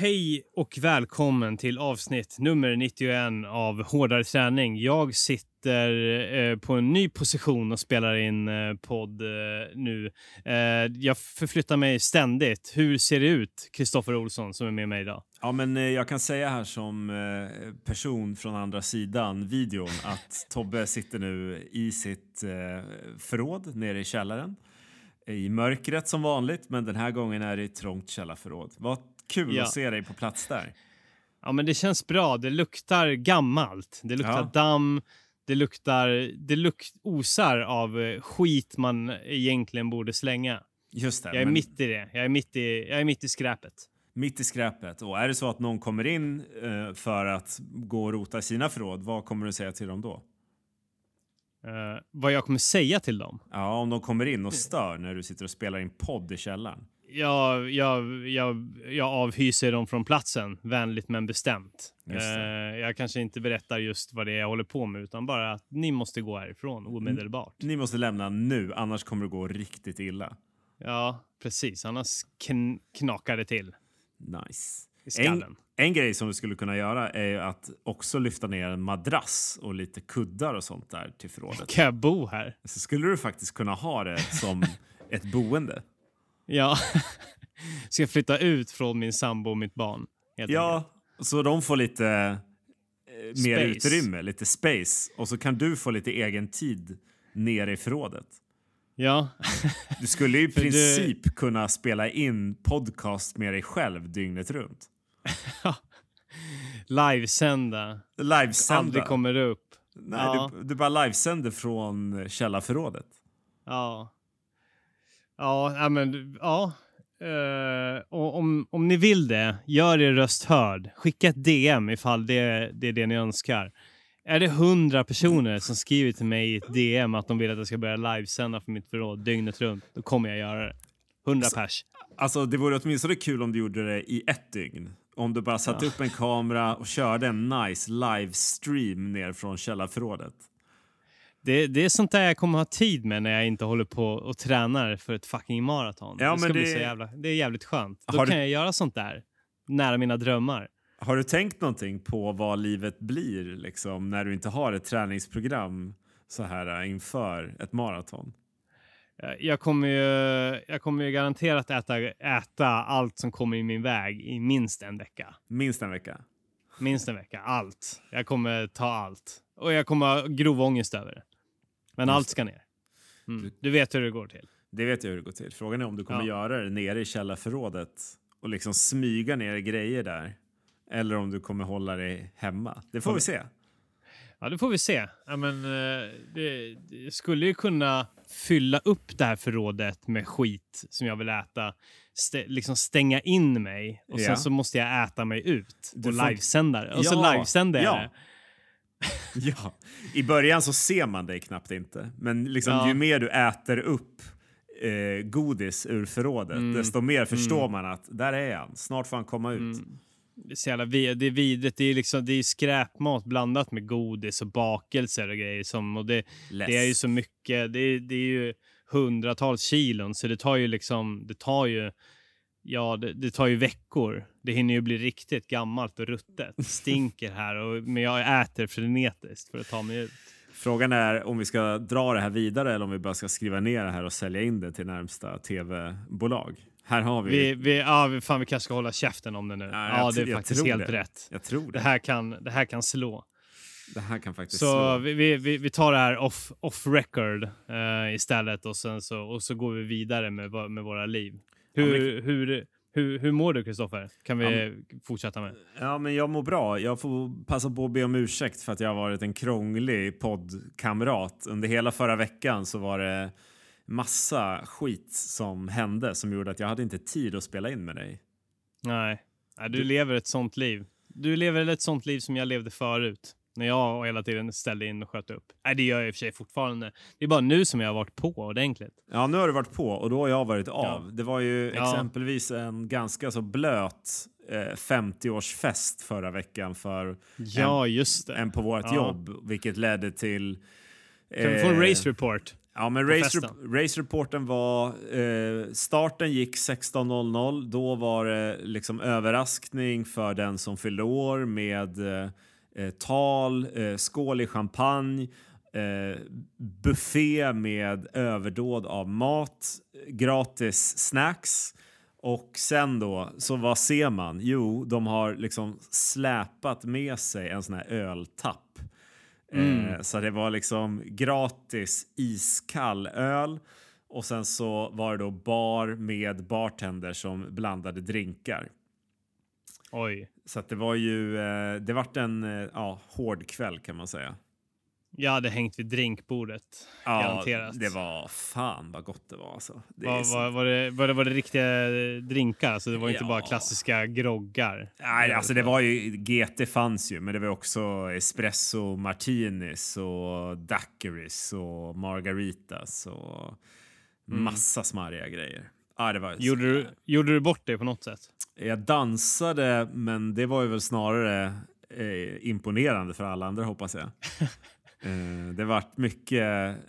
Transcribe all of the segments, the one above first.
Hej och välkommen till avsnitt nummer 91 av Hårdare Träning. Jag sitter på en ny position och spelar in podd nu. Jag förflyttar mig ständigt. Hur ser det ut, Kristoffer Olsson, som är med mig idag? Ja, men jag kan säga här som person från andra sidan videon att Tobbe sitter nu i sitt förråd nere i källaren. I mörkret som vanligt, men den här gången är det ett trångt källarförråd. Vad kul att se dig på plats där. Ja, men det känns bra. Det luktar gammalt. Det luktar damm. Det osar av skit man egentligen borde slänga. Just det. Mitt i det. Jag är mitt i skräpet. Mitt i skräpet. Och är det så att någon kommer in för att gå och rota i sina förråd, vad kommer du säga till dem då? Vad jag kommer säga till dem? Ja, om de kommer in och stör när du sitter och spelar in podd i källaren. Jag avhyser dem från platsen, vänligt men bestämt. Jag kanske inte berättar just vad det är jag håller på med, utan bara att ni måste gå härifrån omedelbart. Ni måste lämna nu, annars kommer det gå riktigt illa. Ja, precis. Annars knakar det till. Nice. En grej som vi skulle kunna göra är att också lyfta ner en madrass och lite kuddar och sånt där till förrådet. Kan jag bo här? Så skulle du faktiskt kunna ha det som ett boende. Ja, ska jag flytta ut från min sambo och mitt barn? Så de får lite mer utrymme, lite space. Och så kan du få lite egen tid nere i förrådet. Ja. Du skulle ju i princip kunna spela in podcast med dig själv dygnet runt. Livesända. Aldrig kommer upp. Nej, du bara livesänder från källarförrådet. Ja. Ja, men ja. Och om ni vill det, gör er röst hörd. Skicka ett DM ifall det är det ni önskar. Är det 100 personer som skriver till mig i ett DM att de vill att jag ska börja livesända för mitt förråd dygnet runt, då kommer jag göra det. 100 pers. Alltså, det vore åtminstone kul om du gjorde det i ett dygn. Om du bara satte upp en kamera och körde en nice livestream ner från källarförrådet. Det är sånt där jag kommer ha tid med när jag inte håller på och tränar för ett fucking maraton. Ja, det ska bli så jävla, det är jävligt skönt. Då kan jag göra sånt där nära mina drömmar. Har du tänkt någonting på vad livet blir liksom, när du inte har ett träningsprogram så här inför ett maraton? Jag kommer ju garanterat äta allt som kommer i min väg i minst en vecka. Allt. Jag kommer ta allt. Och jag kommer ha grov ångest över det. Men allt ska ner. Mm. Du vet hur det går till. Det vet jag hur det går till. Frågan är om du kommer göra det nere i källarförrådet och liksom smyga ner grejer där. Eller om du kommer hålla dig hemma. Det får vi se. Ja, det får vi se. Ja, men, det skulle ju kunna fylla upp det här förrådet med skit som jag vill äta. Liksom stänga in mig. Och sen så måste jag äta mig ut. Och livesända det. Och så livesänder jag det. Ja, i början så ser man dig knappt inte. Men liksom, ju mer du äter upp godis ur förrådet, desto mer förstår man att där är han. Snart får han komma ut. Det är så jävla det är vidrigt. Det är skräpmat blandat med godis och bakelser och grejer. Det är ju så mycket. Det är ju hundratals kilon. Så det tar ju liksom... Det tar ju veckor. Det hinner ju bli riktigt gammalt och ruttet. Stinker här, men jag äter frenetiskt för att ta mig ut. Frågan är om vi ska dra det här vidare eller om vi bara ska skriva ner det här och sälja in det till närmsta tv-bolag. Här har vi... vi kanske ska hålla käften om det nu. Ja, det är faktiskt helt rätt. Jag tror det. Det här kan slå. Det här kan faktiskt slå. Vi tar det här off record istället och så går vi vidare med våra liv. Hur mår du, Kristoffer? Kan vi fortsätta med? Ja, men jag mår bra. Jag får passa på att be om ursäkt för att jag har varit en krånglig poddkamrat. Under hela förra veckan så var det massa skit som hände som gjorde att jag hade inte tid att spela in med dig. Nej, du lever ett sånt liv. Du lever ett sånt liv som jag levde förut. När jag hela tiden ställde in och sköt upp. Nej, det gör jag i och för sig fortfarande. Det är bara nu som jag har varit på ordentligt. Ja, nu har du varit på och då har jag varit av. Ja. Det var ju exempelvis en ganska så blöt 50-årsfest förra veckan för en på vårt jobb. Vilket ledde till... Kan vi få en race report? Ja, men race-reporten var... starten gick 16.00. Då var det liksom överraskning för den som fyllde år med tal, skål i champagne, buffé med överdåd av mat, gratis snacks. Och sen då, så vad ser man? Jo, de har liksom släpat med sig en sån här öltapp. Så det var liksom gratis iskall öl. Och sen så var det då bar med bartender som blandade drinkar. Oj. Så att det var ju, det vart en hård kväll kan man säga. Jag hade hängt vid drinkbordet, ja, garanterat. Det var fan vad gott det var. Alltså. Var det riktiga drinkar? Alltså, det var inte bara klassiska groggar? Nej, alltså det var ju, GT fanns ju, men det var också espresso martinis och daiquiris och margaritas och massa smarriga grejer. Ah, det var gjorde du bort det på något sätt? Jag dansade, men det var ju väl snarare imponerande för alla andra, hoppas jag. Det vart mycket...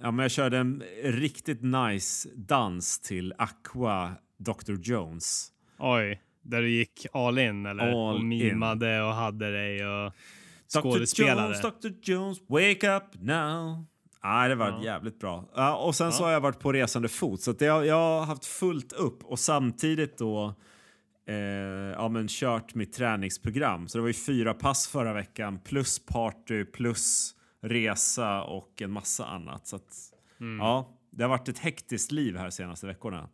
Ja, men jag körde en riktigt nice dans till Aqua, Dr. Jones. Oj, där du gick all in, eller? All och mimade in. Och hade dig och skådespelare. Dr. Jones, wake up now. Det var jävligt bra. Och sen så har jag varit på resande fot. Så att jag har haft fullt upp. Och samtidigt då... men kört mitt träningsprogram. Så det var ju 4 pass förra veckan. Plus party, plus... resa och en massa annat. Så att, det har varit ett hektiskt liv här de senaste veckorna.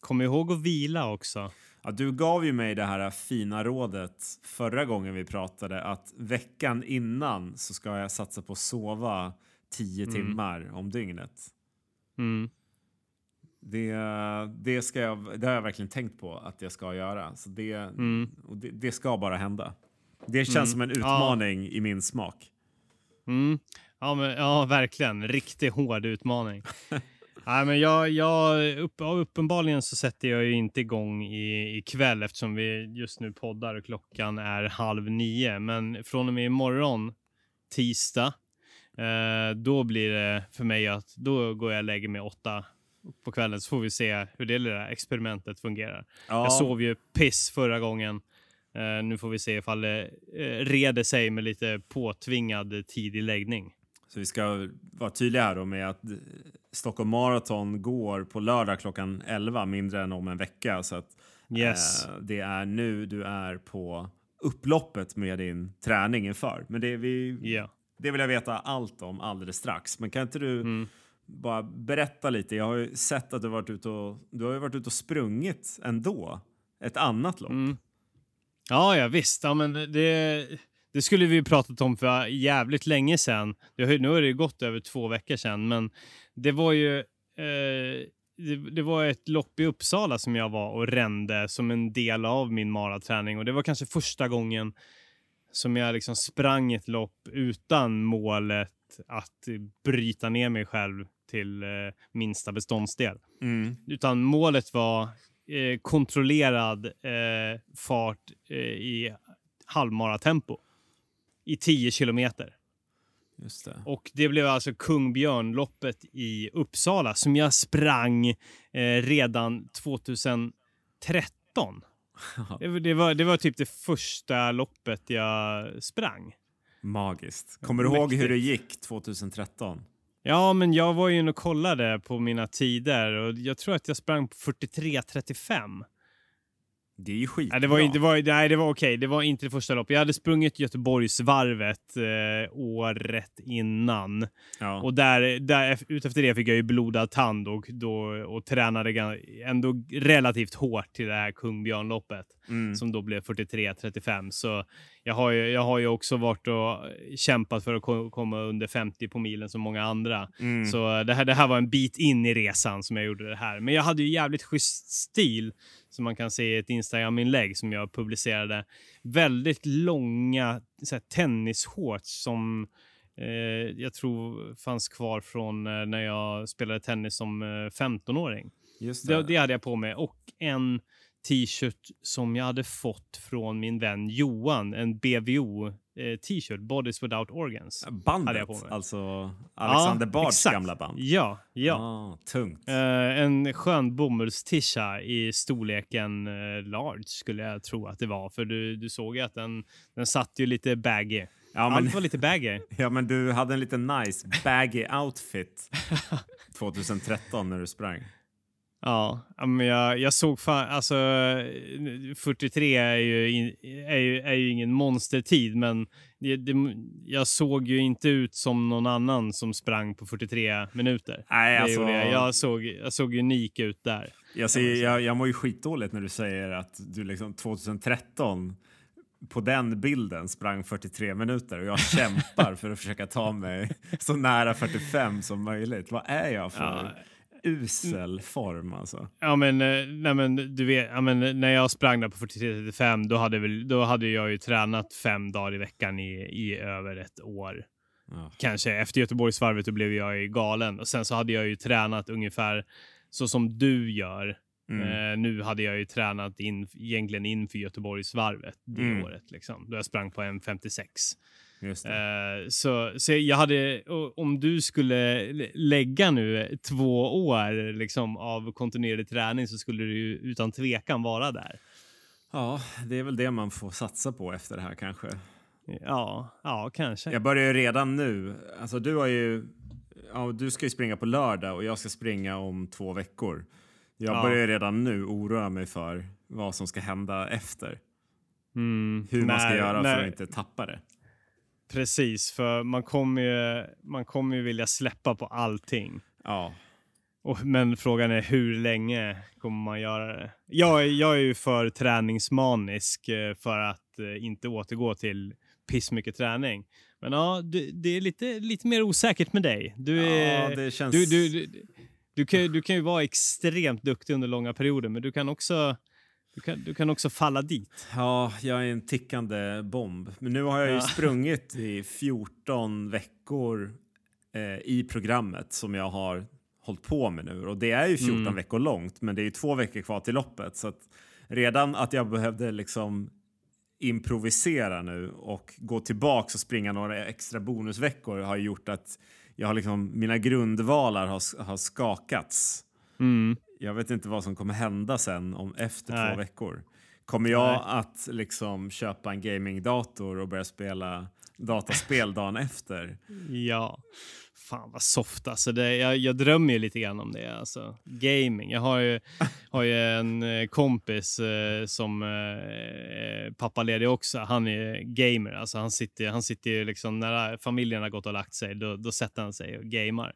Kom ihåg att vila också. Ja, du gav ju mig det här fina rådet förra gången vi pratade att veckan innan så ska jag satsa på att sova 10 timmar om dygnet. Det har jag verkligen tänkt på att jag ska göra. Så det ska bara hända. Det känns som en utmaning i min smak. Ja, verkligen. Riktigt hård utmaning. Nej, men uppenbarligen så sätter jag ju inte igång ikväll eftersom vi just nu poddar och klockan är 8:30. Men från och med imorgon, tisdag, då blir det för mig att då går jag och lägger mig 8 på kvällen. Så får vi se hur det lilla experimentet fungerar. Ja. Jag sov ju piss förra gången. Nu får vi se ifall det reder sig med lite påtvingad tidig läggning. Så vi ska vara tydliga här då med att Stockholm Marathon går på lördag klockan 11, mindre än om en vecka. Så att det är nu du är på upploppet med din träning inför. Men det vill jag veta allt om alldeles strax. Men kan inte du bara berätta lite? Jag har ju sett att du har varit ute och sprungit ändå. Ett annat lopp. Ja, visst. Ja, men det skulle vi ju pratat om för jävligt länge sedan. Nu är det ju gått över 2 veckor sedan. Men det var ju det var ett lopp i Uppsala som jag var och rände som en del av min maraträning. Och det var kanske första gången som jag liksom sprang ett lopp utan målet att bryta ner mig själv till minsta beståndsdel. Utan målet var... kontrollerad fart i halvmaratempo i 10 kilometer. Just det. Och det blev alltså Kungbjörnloppet i Uppsala som jag sprang redan 2013. det var typ det första loppet jag sprang. Magiskt. Kommer du ihåg hur det gick 2013? Ja, men jag var ju och kollade på mina tider och jag tror att jag sprang på 43:35. Det är ju skit. Nej, det var okej. Det var inte det första loppet. Jag hade sprungit Göteborgsvarvet året innan. Ja. Och där utefter det fick jag ju blodad tand och tränade ändå relativt hårt till det här Kungbjörnloppet som då blev 43:35. Så jag har ju också varit och kämpat för att komma under 50 på milen som många andra. Så det här var en bit in i resan som jag gjorde det här. Men jag hade ju jävligt schysst stil som man kan se i ett Instagram-inlägg som jag publicerade. Väldigt långa tennisshorts som jag tror fanns kvar från när jag spelade tennis som 15-åring. Just det. Det hade jag på mig. Och en t-shirt som jag hade fått från min vän Johan. En BVO t-shirt, Bodies Without Organs. Bandet, alltså Alexander Bards gamla band. Ja. Ah, tungt. En skön bomullstisha i storleken large skulle jag tro att det var. För du såg ju att den satt ju lite baggy. Ja, men, allt var lite baggy. Ja, men du hade en liten nice baggy outfit 2013 när du sprang. Ja, men jag såg fan, alltså 43 är ju ingen monstertid, men jag såg ju inte ut som någon annan som sprang på 43 minuter. Nej, alltså, jag såg unik ut där. Jag mår ju skitdåligt när du säger att du liksom 2013 på den bilden sprang 43 minuter och jag kämpar för att försöka ta mig så nära 45 som möjligt. Vad är jag för? Ja. Usel form alltså. Ja, men nej, men du vet, ja, men när jag sprang där på 43-35 då hade jag ju tränat 5 dagar i veckan i över ett år. Oh. Kanske efter Göteborgsvarvet då blev jag ju galen, och sen så hade jag ju tränat ungefär så som du gör. Nu hade jag ju tränat egentligen inför Göteborgsvarvet det året liksom. Då jag sprang på 1:56. Just det. Så jag hade, om du skulle lägga nu 2 år liksom av kontinuerlig träning så skulle du utan tvekan vara där. Ja, det är väl det man får satsa på efter det här kanske. Ja, kanske. Jag börjar ju redan nu. Alltså du ska ju springa på lördag och jag ska springa om 2 veckor. Jag börjar redan nu oroa mig för vad som ska hända efter. Hur man ska göra för att inte tappa det. Precis, för man kommer ju vilja släppa på allting. Ja. Men frågan är hur länge kommer man göra det? Jag är ju för träningsmanisk för att inte återgå till pissmycket träning. Men ja, det är lite mer osäkert med dig. Det känns... Du kan ju vara extremt duktig under långa perioder, men du kan också falla dit. Ja, jag är en tickande bomb. Men nu har jag ju sprungit i 14 veckor i programmet som jag har hållit på med nu. Och det är ju 14 veckor långt, men det är ju 2 veckor kvar till loppet. Så att redan att jag behövde liksom improvisera nu och gå tillbaka och springa några extra bonusveckor har gjort att jag har liksom, mina grundvalar har skakats. Jag vet inte vad som kommer hända sen om efter 2 veckor. Kommer jag att liksom köpa en gamingdator och börja spela dataspel dagen efter? Ja, fan vad soft. Alltså jag drömmer ju lite grann om det. Alltså. Gaming. Jag har ju en kompis som pappaledig också. Han är gamer. Alltså, han sitter ju liksom, när familjen har gått och lagt sig, då sätter han sig och gamer.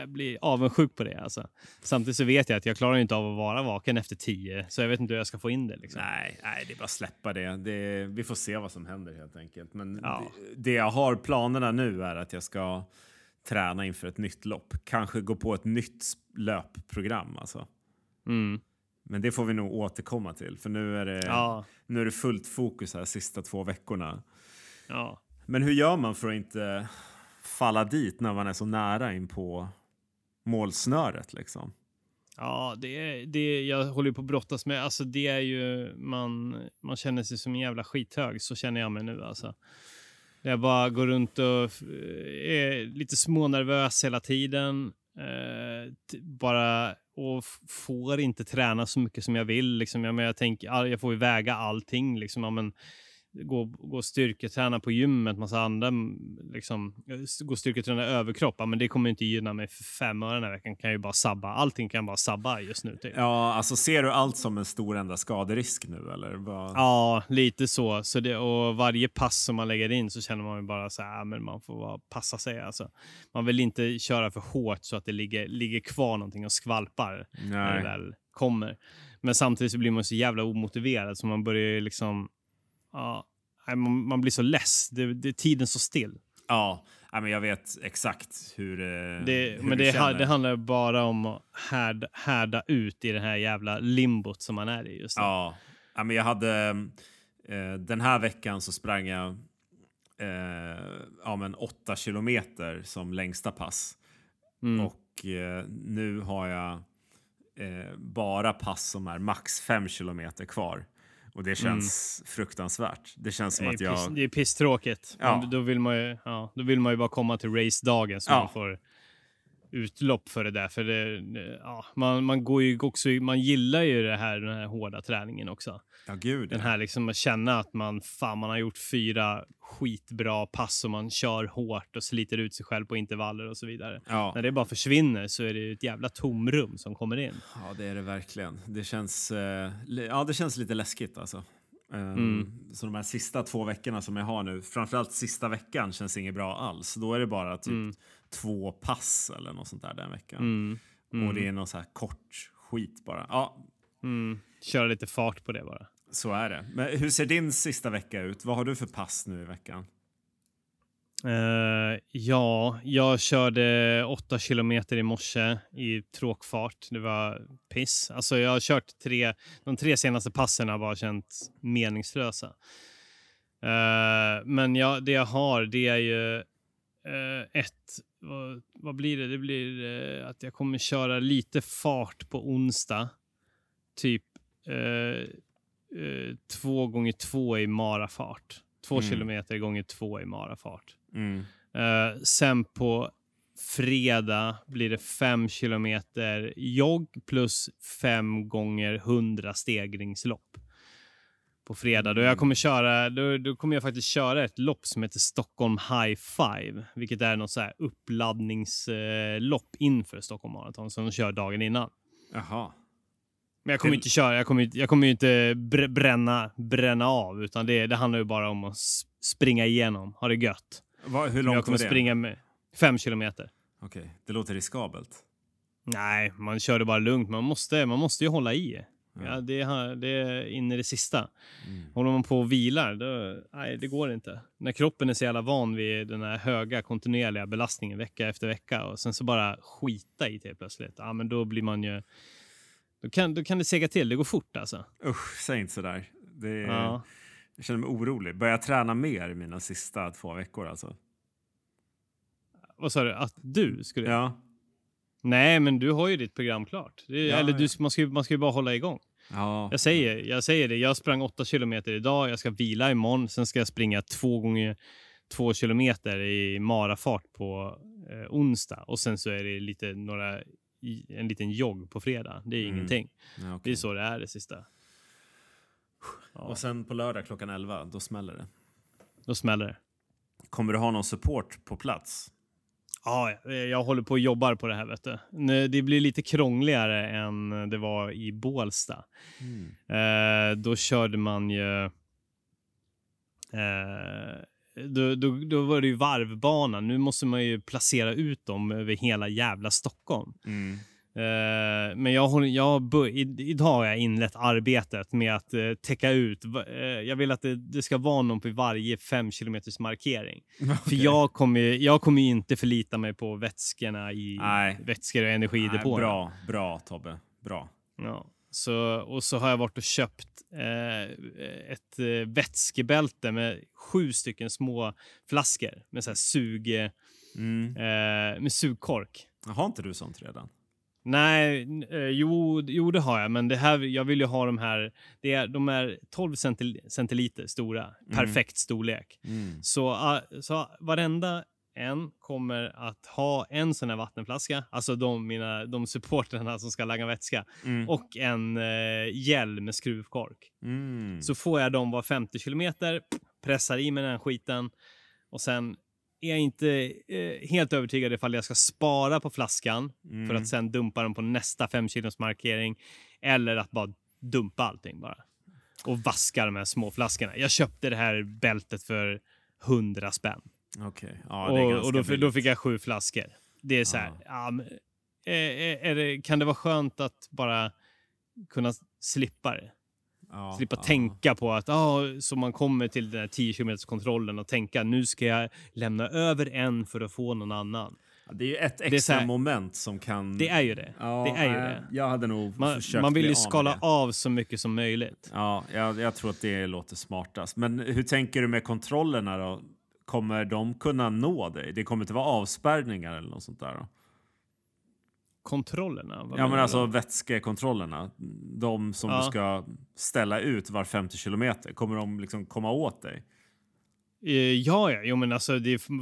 Jag blir avundsjuk på det. Alltså. Samtidigt så vet jag att jag klarar inte av att vara vaken efter 10. Så jag vet inte hur jag ska få in det. Liksom. Nej, det är bara att släppa det. Vi får se vad som händer helt enkelt. Men det jag har planerna nu är att jag ska träna inför ett nytt lopp. Kanske gå på ett nytt löpprogram alltså. Men det får vi nog återkomma till. För nu är det fullt fokus här sista 2 veckorna. Ja. Men hur gör man för att inte falla dit när man är så nära in på målsnöret liksom? Ja, det jag håller ju på att brottas med. Alltså det är ju, man känner sig som en jävla skithög. Så känner jag mig nu alltså. Jag bara går runt och är lite smånervös hela tiden. Bara och får inte träna så mycket som jag vill. Liksom. Jag tänker, jag får ju väga allting. Liksom. Ja, men, gå styrketräna på gymmet, massa andra. Liksom, gå styrketräna överkropp. Ja, men det kommer inte gynna mig för 5 öre den här veckan. Kan ju bara sabba. Allting kan bara sabba just nu. Typ. Ja, alltså ser du allt som en stor enda skaderisk nu? Eller? Bara... Ja, lite så. Och varje pass som man lägger in så känner man ju bara så här, men man får bara passa sig. Alltså. Man vill inte köra för hårt så att det ligger kvar någonting och skvalpar. Nej. När det väl kommer. Men samtidigt så blir man så jävla omotiverad så man börjar ju liksom... Ja, man blir så less. Det tiden så still. Ja, men jag vet exakt hur det handlar bara om att härda ut i det här jävla limbot som man är i just nu. Ja, men jag hade den här veckan så sprang jag 8 kilometer som längsta pass. Och nu har jag bara pass som är max 5 kilometer kvar. Och det känns fruktansvärt. Det känns som att det är pisstråkigt. Ja. Men då vill man ju bara komma till racedagen så man får utlopp för det där. För man går ju också, man gillar ju den här hårda träningen också. Ja, gud. Den här liksom att känna att man har gjort 4 skitbra pass och man kör hårt och sliter ut sig själv på intervaller och så vidare. Ja. När det bara försvinner så är det ju ett jävla tomrum som kommer in. Ja, det är det verkligen. Det känns, det känns lite läskigt alltså. Så de här sista 2 veckorna som jag har nu, framförallt sista veckan känns inget bra alls. Då är det bara typ 2 pass eller något sånt där den veckan. Och det är någon så här kort skit bara. Ja. Köra lite fart på det bara. Så är det. Men hur ser din sista vecka ut? Vad har du för pass nu i veckan? Jag körde 8 kilometer i morse i tråkfart. Det var piss. Alltså jag har kört de 3 senaste passerna var känt meningslösa. Men det jag har, det är ju vad blir det? Det blir att jag kommer köra lite fart på onsdag. Typ 2x2 i marafart. 2 kilometer gånger 2 i marafart. Sen på fredag blir det 5 kilometer jogg plus 5x100 stegringslopp. På fredag. Då kommer jag faktiskt köra ett lopp som heter Stockholm High Five. Vilket är något så här uppladdningslopp inför Stockholm Marathon som de kör dagen innan. Jaha. Men jag kommer inte köra, jag kommer inte bränna av, utan det handlar ju bara om att springa igenom, ha det gött. Hur långt kommer det? Jag kommer springa med 5 kilometer. Okej, det låter riskabelt. Nej, man kör det bara lugnt, man måste ju hålla i. Ja. Ja, det är in i det sista. Håller man på och vilar, det går inte. När kroppen är så jävla van vid den här höga kontinuerliga belastningen vecka efter vecka och sen så bara skita i det plötsligt. Ja, men då blir man ju... Då kan det sega till. Det går fort alltså. Usch, säg inte sådär. Jag känner mig orolig. Börjar jag träna mer i mina sista 2 veckor alltså? Vad sa du? Att du skulle... Ja. Nej, men du har ju ditt program klart. Man ska ju bara hålla igång. Ja. Jag säger det. Jag sprang 8 kilometer idag. Jag ska vila imorgon. Sen ska jag springa 2x2 kilometer i marafart på onsdag. Och sen så är det en liten jogg på fredag. Det är ingenting. Ja, okay. Det är så det är det sista. Ja. Och sen på lördag klockan 11, då smäller det. Kommer du ha någon support på plats? Ja, jag håller på och jobbar på det här, vet du. Det blir lite krångligare än det var i Bålsta. Då körde man ju... Då var det ju varvbanan. Nu måste man ju placera ut dem över hela jävla Stockholm. Men idag har jag inlett arbetet med att täcka ut. Jag vill att det ska vara någon på varje 5 kilometers markering. Okay. För jag kommer ju inte förlita mig på vätskorna i vätskor och energidepån. Bra Tobbe, bra. Ja. Och så har jag varit och köpt ett vätskebälte med 7 stycken små flaskor med så här med sugkork. Har inte du sånt redan? Nej, jo det har jag, men det här, jag vill ju ha de här, de är 12 centiliter stora, perfekt storlek. Så varenda en kommer att ha en sån här vattenflaska, alltså de supporterna som ska laga vätska, och en gel med skruvkork. Så får jag dem var 50 kilometer, pressar i med den här skiten, och sen är jag inte helt övertygad ifall jag ska spara på flaskan för att sen dumpa den på nästa 5 kilos markering, eller att bara dumpa allting bara och vaska de här små flaskorna. Jag köpte det här bältet för 100 spänn. Okay. Ja, då fick jag 7 flaskor. Det är så här, kan det vara skönt att bara kunna slippa det? Slippa tänka på att så man kommer till den här 10 kilometers kontrollen och tänka, nu ska jag lämna över en för att få någon annan. Det är ju ett extra här, moment som kan... Det är ju det. Ja, det är ju det. Jag hade nog försökt... Man vill ju skala av så mycket som möjligt. Ja, jag tror att det låter smartast. Men hur tänker du med kontrollerna då? Kommer de kunna nå dig? Det kommer inte vara avspärrningar eller något sånt där då? kontrollerna. Ja, men alltså vätskekontrollerna. De som du ska ställa ut var 50 kilometer. Kommer de liksom komma åt dig? Jo, men alltså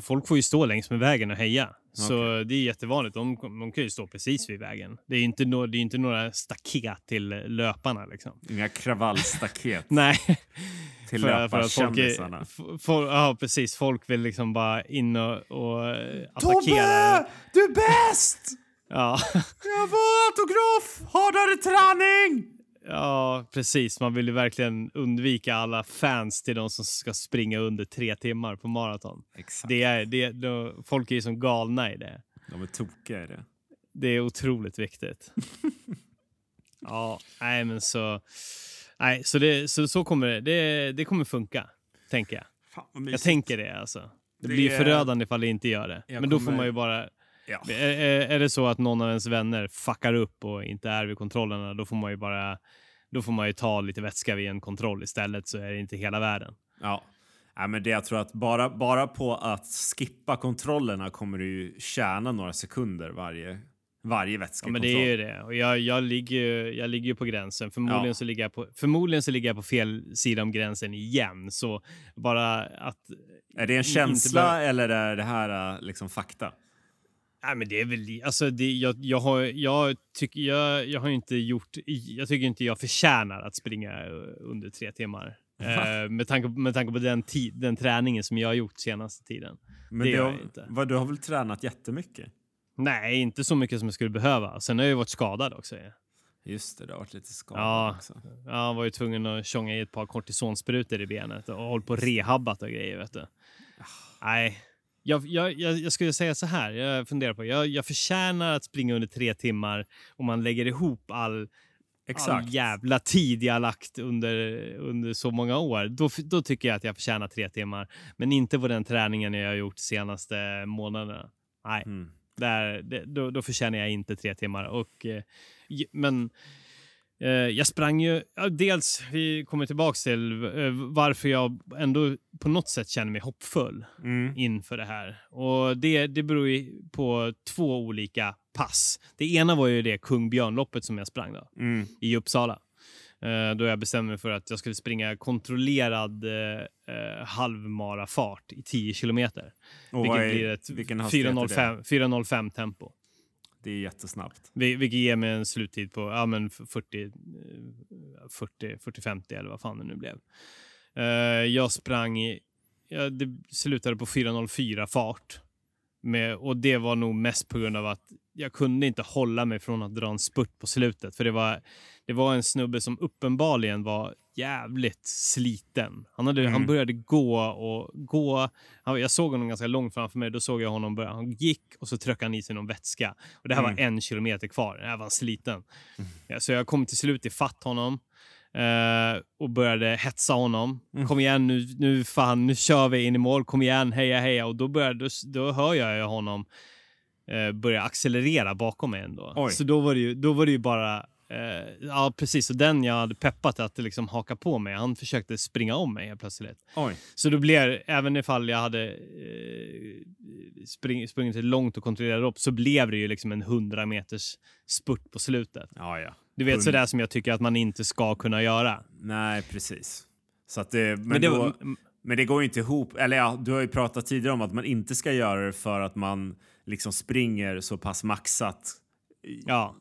folk får ju stå längs med vägen och heja. Okay. Så det är jättevanligt. De kan ju stå precis vid vägen. Det är inte, det är inte några staket till löparna liksom. Inga kravallstaket. Nej. Till löparkändisarna. Ja, precis. Folk vill liksom bara in och attackera. Tobbe! Du är bäst! Ja. Jag får autograf! Hårdare träning! Ja, precis. Man vill ju verkligen undvika alla fans till de som ska springa under 3 timmar på maraton. Exakt. Folk är ju som galna i det. De är tokiga i det. Det är otroligt viktigt. Så kommer funka, tänker jag. Fan, vad mysigt. Jag tänker det, alltså. Det blir ju förödande ifall det inte gör det. Men då får man ju bara... Ja. Är det så att någon av ens vänner fuckar upp och inte är vid kontrollerna, då får man ju ta lite vätska vid en kontroll istället, så är det inte hela världen. Ja. Nej, men det jag tror att bara på att skippa kontrollerna kommer du ju tjäna några sekunder varje vätskekontroll. Ja, men det är ju det. Och jag ligger ju på gränsen. Förmodligen så ligger jag på fel sida om gränsen igen, så bara att... Är det en känsla eller är det här liksom fakta? Nej, men det är väl, alltså det, jag tycker inte jag förtjänar att springa under 3 timmar. Med tanke på den träningen som jag har gjort senaste tiden. Men du har väl tränat jättemycket? Nej, inte så mycket som jag skulle behöva. Sen har jag ju varit skadad också. Just det, har varit lite skadad också. Ja, var ju tvungen att tjonga i ett par kortisonsprutor i benet och håll på rehabbat och grejer, vet du. Nej. Jag skulle säga så här, jag funderar på, jag förtjänar att springa under 3 timmar om man lägger ihop all jävla tid jag lagt under så många år. Då tycker jag att jag förtjänar 3 timmar, men inte på den träningen jag har gjort de senaste månaderna. Nej, då förtjänar jag inte 3 timmar. Men jag sprang ju, dels vi kommer tillbaka till varför jag ändå på något sätt känner mig hoppfull inför det här. Och det beror ju på 2 olika pass. Det ena var ju det Kungbjörnloppet som jag sprang då, i Uppsala. Då jag bestämde mig för att jag skulle springa kontrollerad halvmarafart i 10 kilometer. Och vilket blir ett 4:05 tempo. Det är jättesnabbt. Vilket ger mig en sluttid på 40-50 eller vad fan det nu blev. Jag sprang det slutade på 4:04 fart. Och det var nog mest på grund av att jag kunde inte hålla mig från att dra en spurt på slutet. För det var en snubbe som uppenbarligen var jävligt sliten. Han började gå. Jag såg honom ganska långt framför mig. Då såg jag honom börja. Han gick och så tröckade han i sig någon vätska. Och det här var 1 kilometer kvar. Det här var sliten. Så jag kom till slut i fatt honom. Och började hetsa honom. Kom igen, nu kör vi in i mål. Kom igen, heja. Och då hör jag honom börja accelerera bakom mig ändå. Oj. Så då var det ju bara... ja, precis. Och den jag hade peppat att liksom haka på mig. Han försökte springa om mig helt plötsligt. Oj. Så då blev, även ifall jag hade sprungit långt och kontrollerat upp, så blev det ju liksom en 100 meters spurt på slutet. Ja. Du vet, sådär som jag tycker att man inte ska kunna göra. Nej, precis. Så att det, men det går ju inte ihop. Eller ja, du har ju pratat tidigare om att man inte ska göra det för att man liksom springer så pass maxat. Ja,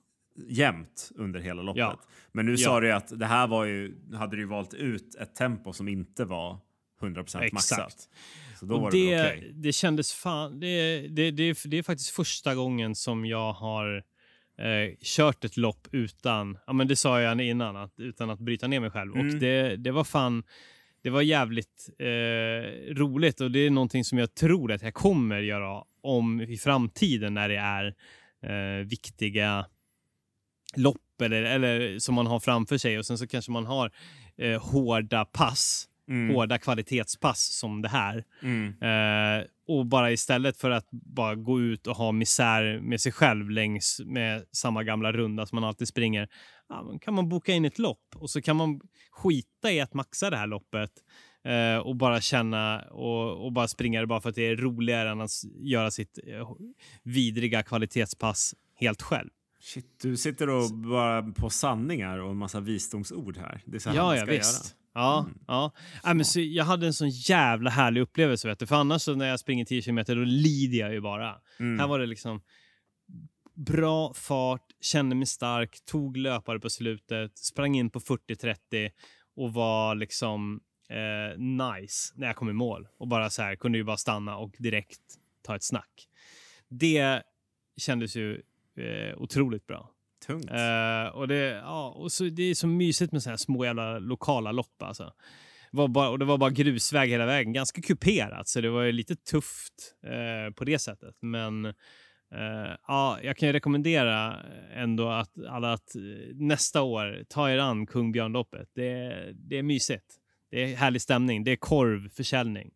jämnt under hela loppet. Ja. Men nu sa du att det här var ju, hade du valt ut ett tempo som inte var 100% maxat. Så då och var det okej. Okay. Det kändes fan, det är faktiskt första gången som jag har kört ett lopp utan, ja men det sa jag innan, utan att bryta ner mig själv. Och det var fan, det var jävligt roligt, och det är någonting som jag tror att jag kommer göra om i framtiden när det är viktiga lopp eller som man har framför sig, och sen så kanske man har hårda pass, hårda kvalitetspass som det här, och bara istället för att bara gå ut och ha misär med sig själv längs med samma gamla runda som man alltid springer, kan man boka in ett lopp och så kan man skita i att maxa det här loppet och bara känna och bara springa det bara för att det är roligare än att göra sitt vidriga kvalitetspass helt själv. Shit, du sitter och bara på sanningar och en massa visdomsord här. Det är så här man ska göra. Ja, ja. Ja, men så jag hade en sån jävla härlig upplevelse, vet du. För annars så när jag springer 10 km då lider jag ju bara. Här var det liksom bra fart, kände mig stark, tog löpare på slutet, sprang in på 40-30 och var liksom nice när jag kom i mål. Och bara så här, kunde ju bara stanna och direkt ta ett snack. Det kändes ju otroligt bra. Tungt. Det är så mysigt med så här små jävla lokala lopp alltså. Det var bara grusväg hela vägen, ganska kuperat, så det var ju lite tufft på det sättet, men jag kan ju rekommendera ändå att alla att nästa år ta er an Kungbjörnloppet. Det är mysigt. Det är härlig stämning, det är korvförsäljning.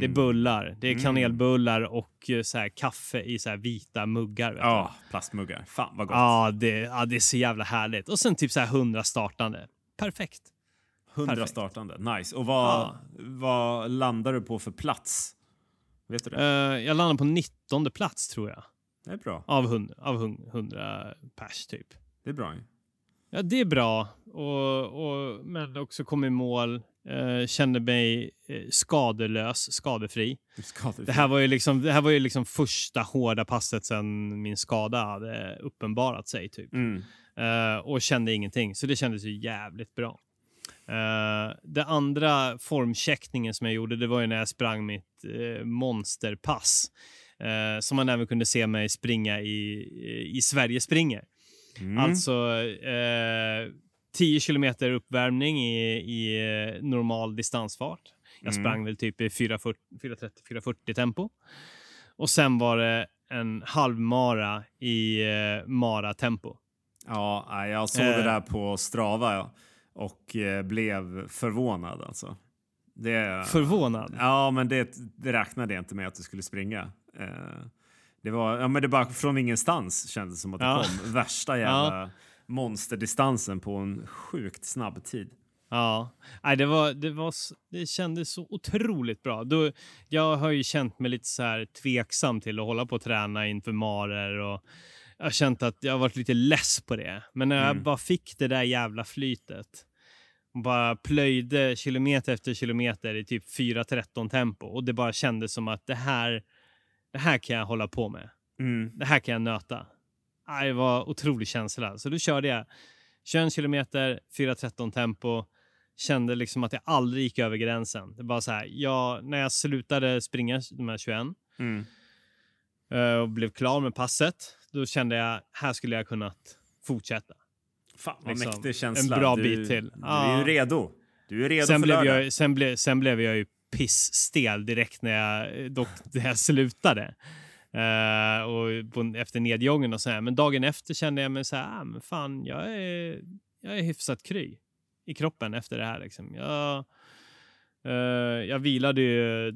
Det är bullar, det är kanelbullar och så här kaffe i så här vita muggar, vet du? Plastmuggar. Fan vad gott. Det är så jävla härligt. Och sen typ så här 100 startande. Perfekt. 100 startande. Nice. Och vad landar du på för plats? Vet du det? Jag landar på 19:e plats tror jag. Det är bra. Av 100 pers typ. Det är bra. Ja, det är bra och men också kom i mål. Kände mig skadefri. Det här var ju liksom första hårda passet sedan min skada hade uppenbarat sig typ. Och kände ingenting, så det kändes ju jävligt bra. Det andra formcheckningen som jag gjorde, det var ju när jag sprang mitt monsterpass som man även kunde se mig springa i Sverigespringer. Alltså 10 kilometer uppvärmning i normal distansfart. Jag sprang väl typ i 4:30-4:40 tempo. Och sen var det en halvmara i maratempo. Ja, jag såg det där på Strava och blev förvånad alltså. Förvånad? Ja, men det räknade jag inte med att du skulle springa. Det var men det bara från ingenstans kändes som att det kom. Värsta jävla... monsterdistansen på en sjukt snabb tid. Ja, nej, det kändes så otroligt bra. Jag har ju känt mig lite så här tveksam till att hålla på och träna inför marer och jag har känt att jag har varit lite less på det. Men när jag bara fick det där jävla flytet och bara plöjde kilometer efter kilometer i typ 4:13 tempo och det bara kändes som att det här kan jag hålla på med. Det här kan jag nöta. Det var otrolig känsla. Så då körde jag 21 kilometer, 4:13 tempo. Kände liksom att jag aldrig gick över gränsen. Det var så här, när jag slutade springa de här 21 och blev klar med passet, då kände jag, här skulle jag kunnat fortsätta. Fan, vad liksom, mäktig känsla. En bra bit till. Du är ju redo. Du är redo sen för lördag. Sen blev jag ju pissstel direkt när jag slutade. Och efter nedgången och så här. Men dagen efter kände jag mig så här, men fan, jag är hyfsat kry i kroppen efter det här liksom. Jag vilade ju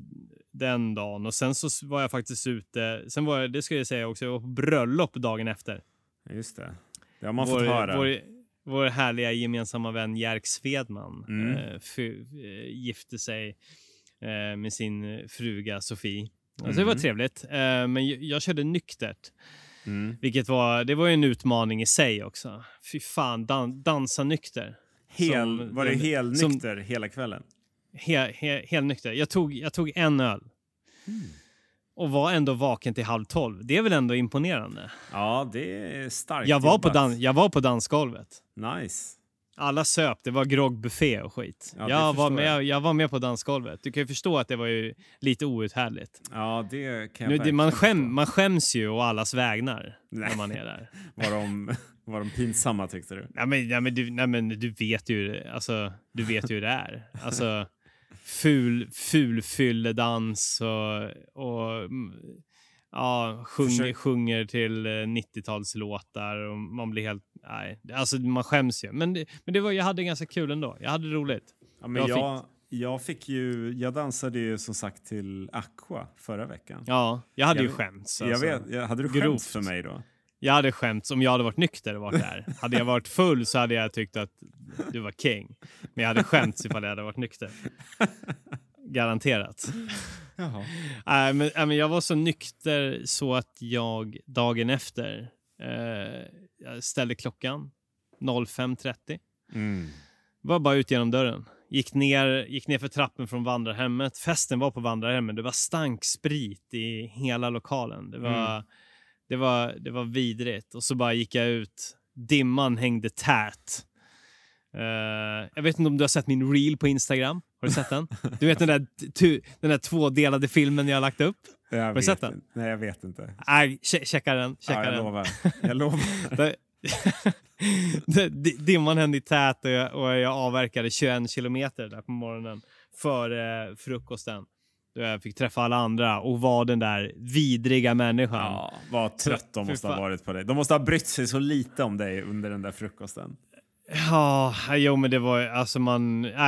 den dagen och sen så var jag faktiskt ute. Sen var jag, det ska jag säga också, jag var på bröllop dagen efter. Just det. Det har man fått höra. Vår härliga gemensamma vän Jerk Svedman gifte sig med sin fruga Sofie. Alltså det var trevligt, men jag körde nyktert, vilket var ju en utmaning i sig också. Fy fan, dansa nykter. Var det helnykter hela kvällen? Helnykter. Jag tog en öl och var ändå vaken till 11:30. Det är väl ändå imponerande. Ja, det är starkt. Jag var på dansgolvet. Nice. Alla söp, det var groggbuffé och skit. Ja, jag var med på dansgolvet. Du kan ju förstå att det var ju lite outhärdligt. Ja, det kan jag verkligen. Man skäms ju och allas vägnar. Nej. När man är där. Var de pinsamma tyckte du? Nej men du vet ju, alltså du vet ju hur det är. Alltså ful fylledans och ja, sjunger till 90-talslåtar och man blir helt... Nej, alltså man skäms ju. Men det var, jag hade ganska kul ändå. Jag hade roligt. Ja, men jag dansade ju som sagt till Aqua förra veckan. Ja, jag hade skämts. Alltså. Hade du skämts för mig då? Jag hade skämts om jag hade varit nykter och varit där. Hade jag varit full så hade jag tyckt att du var king. Men jag hade skämts ifall jag hade varit nykter. Garanterat. Jaha. Men jag var så nykter så att jag dagen efter Jag ställde klockan 05:30. Var bara ut genom dörren. Gick ner för trappen från vandrarhemmet. Festen var på vandrarhemmet. Det var stanksprit i hela lokalen. Det var vidrigt. Och så bara gick jag ut. Dimman hängde tät. Jag vet inte om du har sett min reel på Instagram. Har du sett den? Du vet den där tvådelade filmen jag har lagt upp? Har du sett den? Nej, jag vet inte. Nej, checka den. Ja, jag lovar. Dimman hände i tät och jag avverkade 21 kilometer där på morgonen före frukosten. Då jag fick träffa alla andra och var den där vidriga människan. Ja, vad trött de måste ha varit på dig. De måste ha brytt sig så lite om dig under den där frukosten. Ja, jo, men det var alltså nej,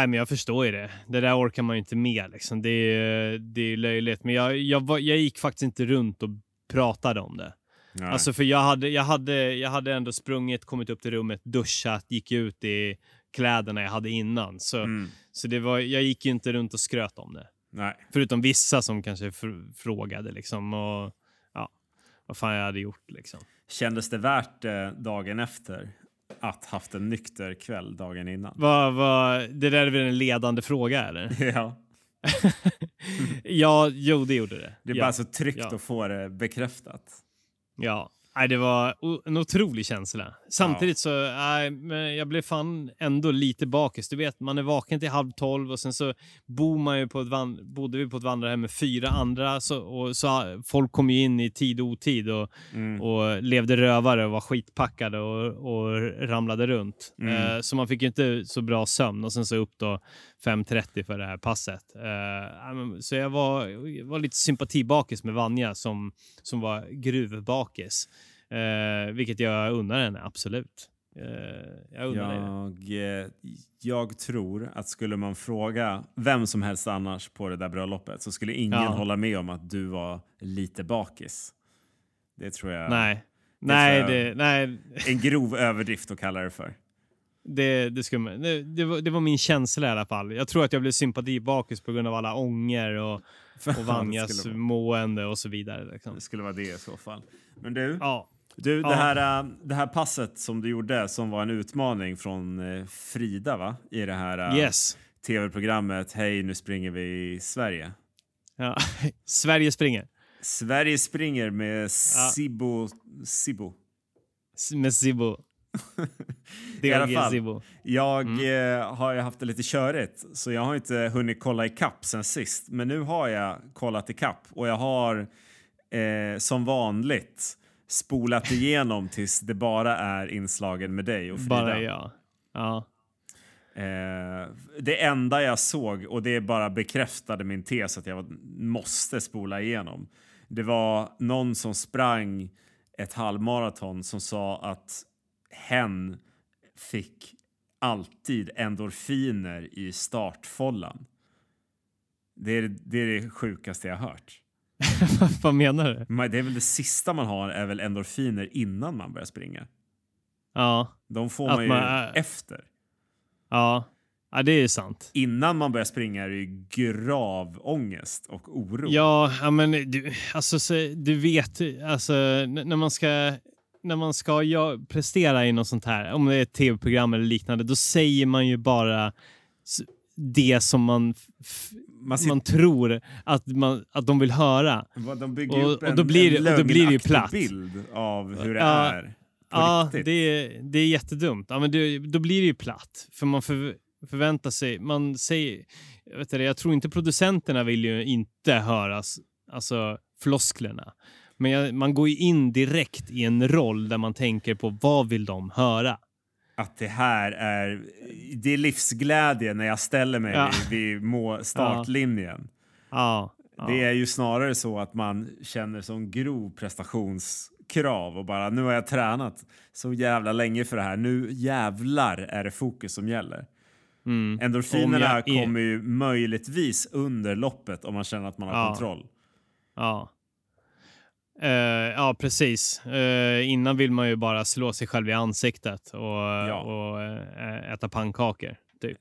men jag förstår ju det. Det där orkar man ju inte med liksom. Det är löjligt, men jag gick faktiskt inte runt och pratade om det. Nej. Alltså för jag hade ändå sprungit, kommit upp till rummet, duschat, gick ut i kläderna jag hade innan, så det var, jag gick ju inte runt och skröt om det. Nej. Förutom vissa som kanske frågade liksom, och ja, vad fan jag hade gjort liksom. Kändes det värt dagen efter? Att haft en nykter kväll dagen innan. Det där är väl en ledande fråga, eller? Ja. Ja, det gjorde det. Det är bara så tryggt att få det bekräftat. Ja, nej, det var en otrolig känsla. Samtidigt så, nej, men jag blev fan ändå lite bakis. Du vet, man är vaken till 11:30 och sen så bodde vi på ett vandrarhem med 4 andra. Så folk kom ju in i tid och otid och levde rövare och var skitpackade och ramlade runt. Så man fick ju inte så bra sömn och sen så upp då 5:30 för det här passet. Så jag var lite sympatibakis med Vanja som var gruvbakis. Vilket jag undrar henne, absolut. Jag tror att skulle man fråga vem som helst annars på det där bröllopet så skulle ingen hålla med om att du var lite bakis. Det tror jag. Nej. En grov överdrift att kalla det för. Det var min känsla i alla fall. Jag tror att jag blev sympatibakis på grund av alla ånger och Vanjas mående och så vidare liksom. Det skulle vara det i så fall. Men du, det här passet som du gjorde, som var en utmaning från Frida, va? I det här tv-programmet Hej, nu springer vi i Sverige. Ja, Sverigespringer med Sibbo. I alla fall, jag har ju haft det lite körigt, så jag har inte hunnit kolla i kapp sen sist. Men nu har jag kollat i kapp och jag har som vanligt spolat igenom tills det bara är inslagen med dig och Frida. Bara jag. Ja. Det enda jag såg, och det bara bekräftade min tes att jag måste spola igenom, det var någon som sprang ett halvmaraton som sa att hen fick alltid endorfiner i startfållan. Det är det sjukaste jag har hört. Vad menar du? Men det är väl det sista man har är väl endorfiner innan man börjar springa. Ja. De får man ju efter. Ja. Ja, det är ju sant. Innan man börjar springa är det ju grav ångest och oro. Ja, men du vet när man ska prestera i något sånt här, om det är ett tv-program eller liknande, då säger man ju bara det som man tror att de vill höra. De bygger upp och då blir det ju platt bild av hur det är på riktigt. Det är jättedumt. Ja, men då blir det ju platt. För man förväntar sig, man säger, vet du, jag tror inte producenterna vill ju inte höras, alltså flosklerna. Men man går ju in direkt i en roll där man tänker på vad vill de höra? Att det här är... Det är livsglädje när jag ställer mig vid startlinjen. Ja. Det är ju snarare så att man känner som grov prestationskrav och bara, nu har jag tränat så jävla länge för det här. Nu jävlar är det fokus som gäller. Endorfinerna kommer ju möjligtvis under loppet om man känner att man har kontroll. Ja. Precis. Innan vill man ju bara slå sig själv i ansiktet och äta pannkakor typ.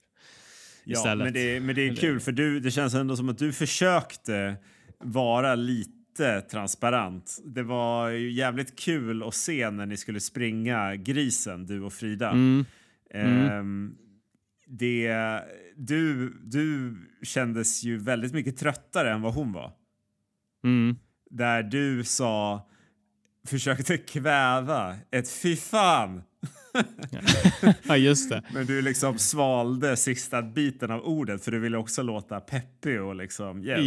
Ja, men det är kul för det känns ändå som att du försökte vara lite transparent. Det var ju jävligt kul att se när ni skulle springa grisen, du och Frida. Du kändes ju väldigt mycket tröttare än vad hon var. Där du sa, försökte kväva ett fy fan. Ja, just det. Men du liksom svalde sista biten av ordet, för du ville också låta peppig och liksom yes.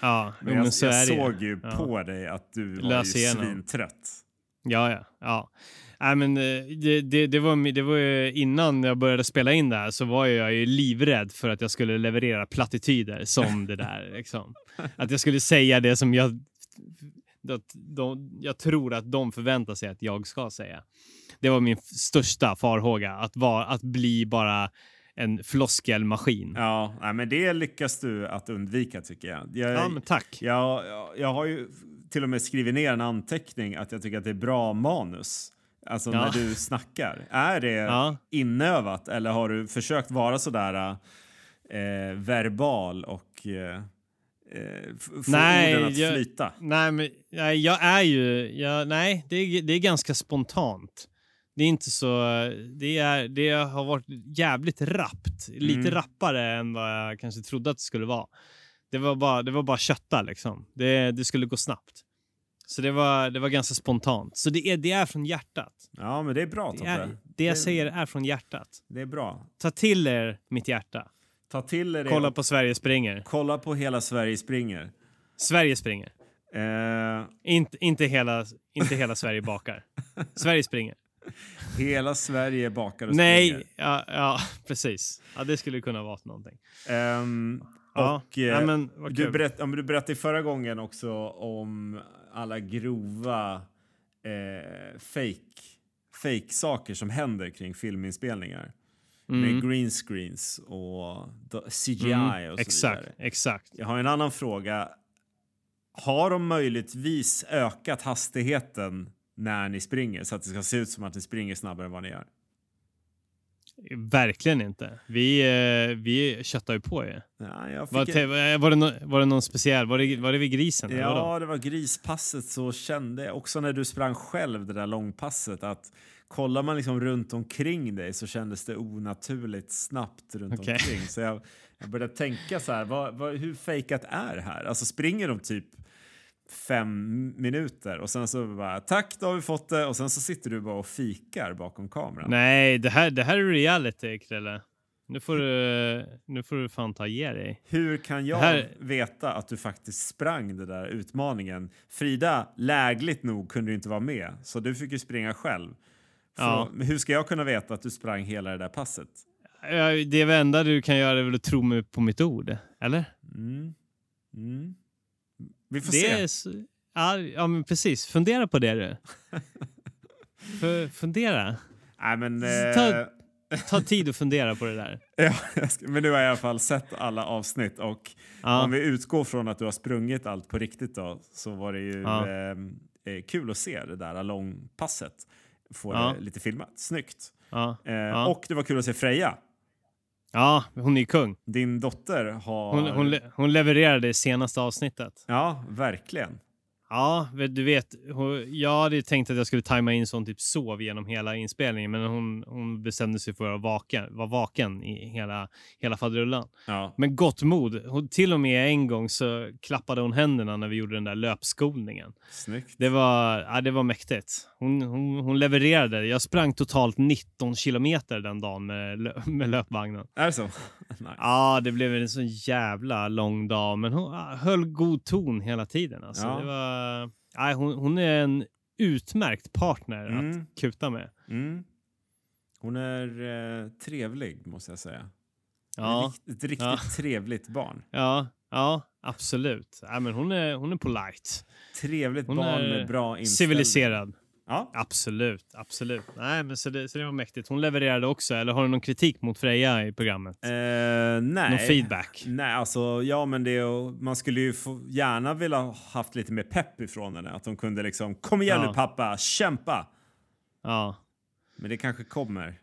Ja. Men jag såg ju på dig att du var ju svintrött. Ja. Nej, men det var ju innan jag började spela in det här, så var jag ju livrädd för att jag skulle leverera plattityder som det där liksom. Att jag skulle säga det som jag tror att de förväntar sig att jag ska säga. Det var min största farhåga, att bli bara en floskelmaskin. Ja, men det lyckas du att undvika, tycker jag. Tack. Jag har ju till och med skrivit ner en anteckning att jag tycker att det är bra manus. Alltså när du snackar. Är det inövat, eller har du försökt vara sådär verbal och... det är ganska spontant. Det är inte så, det har varit jävligt rappt, lite rappare än vad jag kanske trodde att det skulle vara. Det var bara kötta liksom. Det skulle gå snabbt. Så det var ganska spontant. Så det är från hjärtat. Ja, men det är bra. Det jag säger är från hjärtat. Det är bra. Ta till er mitt hjärta. Ta till er det. Kolla på Sverigespringer. Kolla på hela Sverigespringer. Sverigespringer. Inte hela Sverige bakar. Sverigespringer. Hela Sverige bakar och springer. Nej, ja, precis. Ja, det skulle kunna vara någonting. Du berättade förra gången också om alla grova fake saker som händer kring filminspelningar. Med green screens och CGI och så vidare. Exakt. Jag har en annan fråga. Har de möjligtvis ökat hastigheten när ni springer så att det ska se ut som att ni springer snabbare än vad ni gör? Verkligen inte. Vi köttar ju på er. Ja, var det någon speciell? Var det vid grisen? Ja, eller det var grispasset, så kände jag också när du sprang själv det där långpasset att kollar man liksom runt omkring dig så kändes det onaturligt snabbt runt omkring. Så jag började tänka så här, hur fejkat är det här? Alltså springer de typ 5 minuter och sen så bara tack, då har vi fått det. Och sen så sitter du bara och fikar bakom kameran. Nej, det här är reality, Krille. Nu får du fan ta ge dig. Hur kan jag veta att du faktiskt sprang den där utmaningen? Frida, lägligt nog, kunde du inte vara med. Så du fick ju springa själv. Hur ska jag kunna veta att du sprang hela det där passet? Det enda du kan göra är väl att tro mig på mitt ord, eller? Vi får se. Men precis. Fundera på det, du. Fundera. Nej, men... Ta tid och fundera på det där. Men du har i alla fall sett alla avsnitt. Och om vi utgår från att du har sprungit allt på riktigt då, så var det ju kul att se det där långpasset. Få det lite filmat. Snyggt. Och det var kul att se Freja. Ja, hon är kung. Din dotter har... Hon levererade det senaste avsnittet. Ja, verkligen. Ja, du vet, jag hade tänkt att jag skulle tajma in så hon typ sov genom hela inspelningen, men hon bestämde sig för att vara vaken i hela fadrullan. Ja. Men gott mod. Till och med en gång så klappade hon händerna när vi gjorde den där löpskolningen. Snyggt. Det var mäktigt. Hon levererade. Jag sprang totalt 19 kilometer den dagen med löpvagnen. Är det så? Nice. Ja, det blev en så jävla lång dag, men hon höll god ton hela tiden. Alltså. Ja. Det var... hon är en utmärkt partner att kuta med. Hon är trevlig, måste jag säga. Ja. Ett riktigt trevligt barn. Ja, absolut. Men hon är polite. Trevligt hon barn med bra inställning. Civiliserad. Ja. Absolut. Nej, men så det var mäktigt. Hon levererade också. Eller har du någon kritik mot Freja i programmet? Nej. Någon feedback? Nej, alltså, men man skulle ju gärna vilja ha haft lite mer pepp ifrån henne. Att de kunde liksom, kom igen nu pappa, kämpa! Ja. Men det kanske kommer.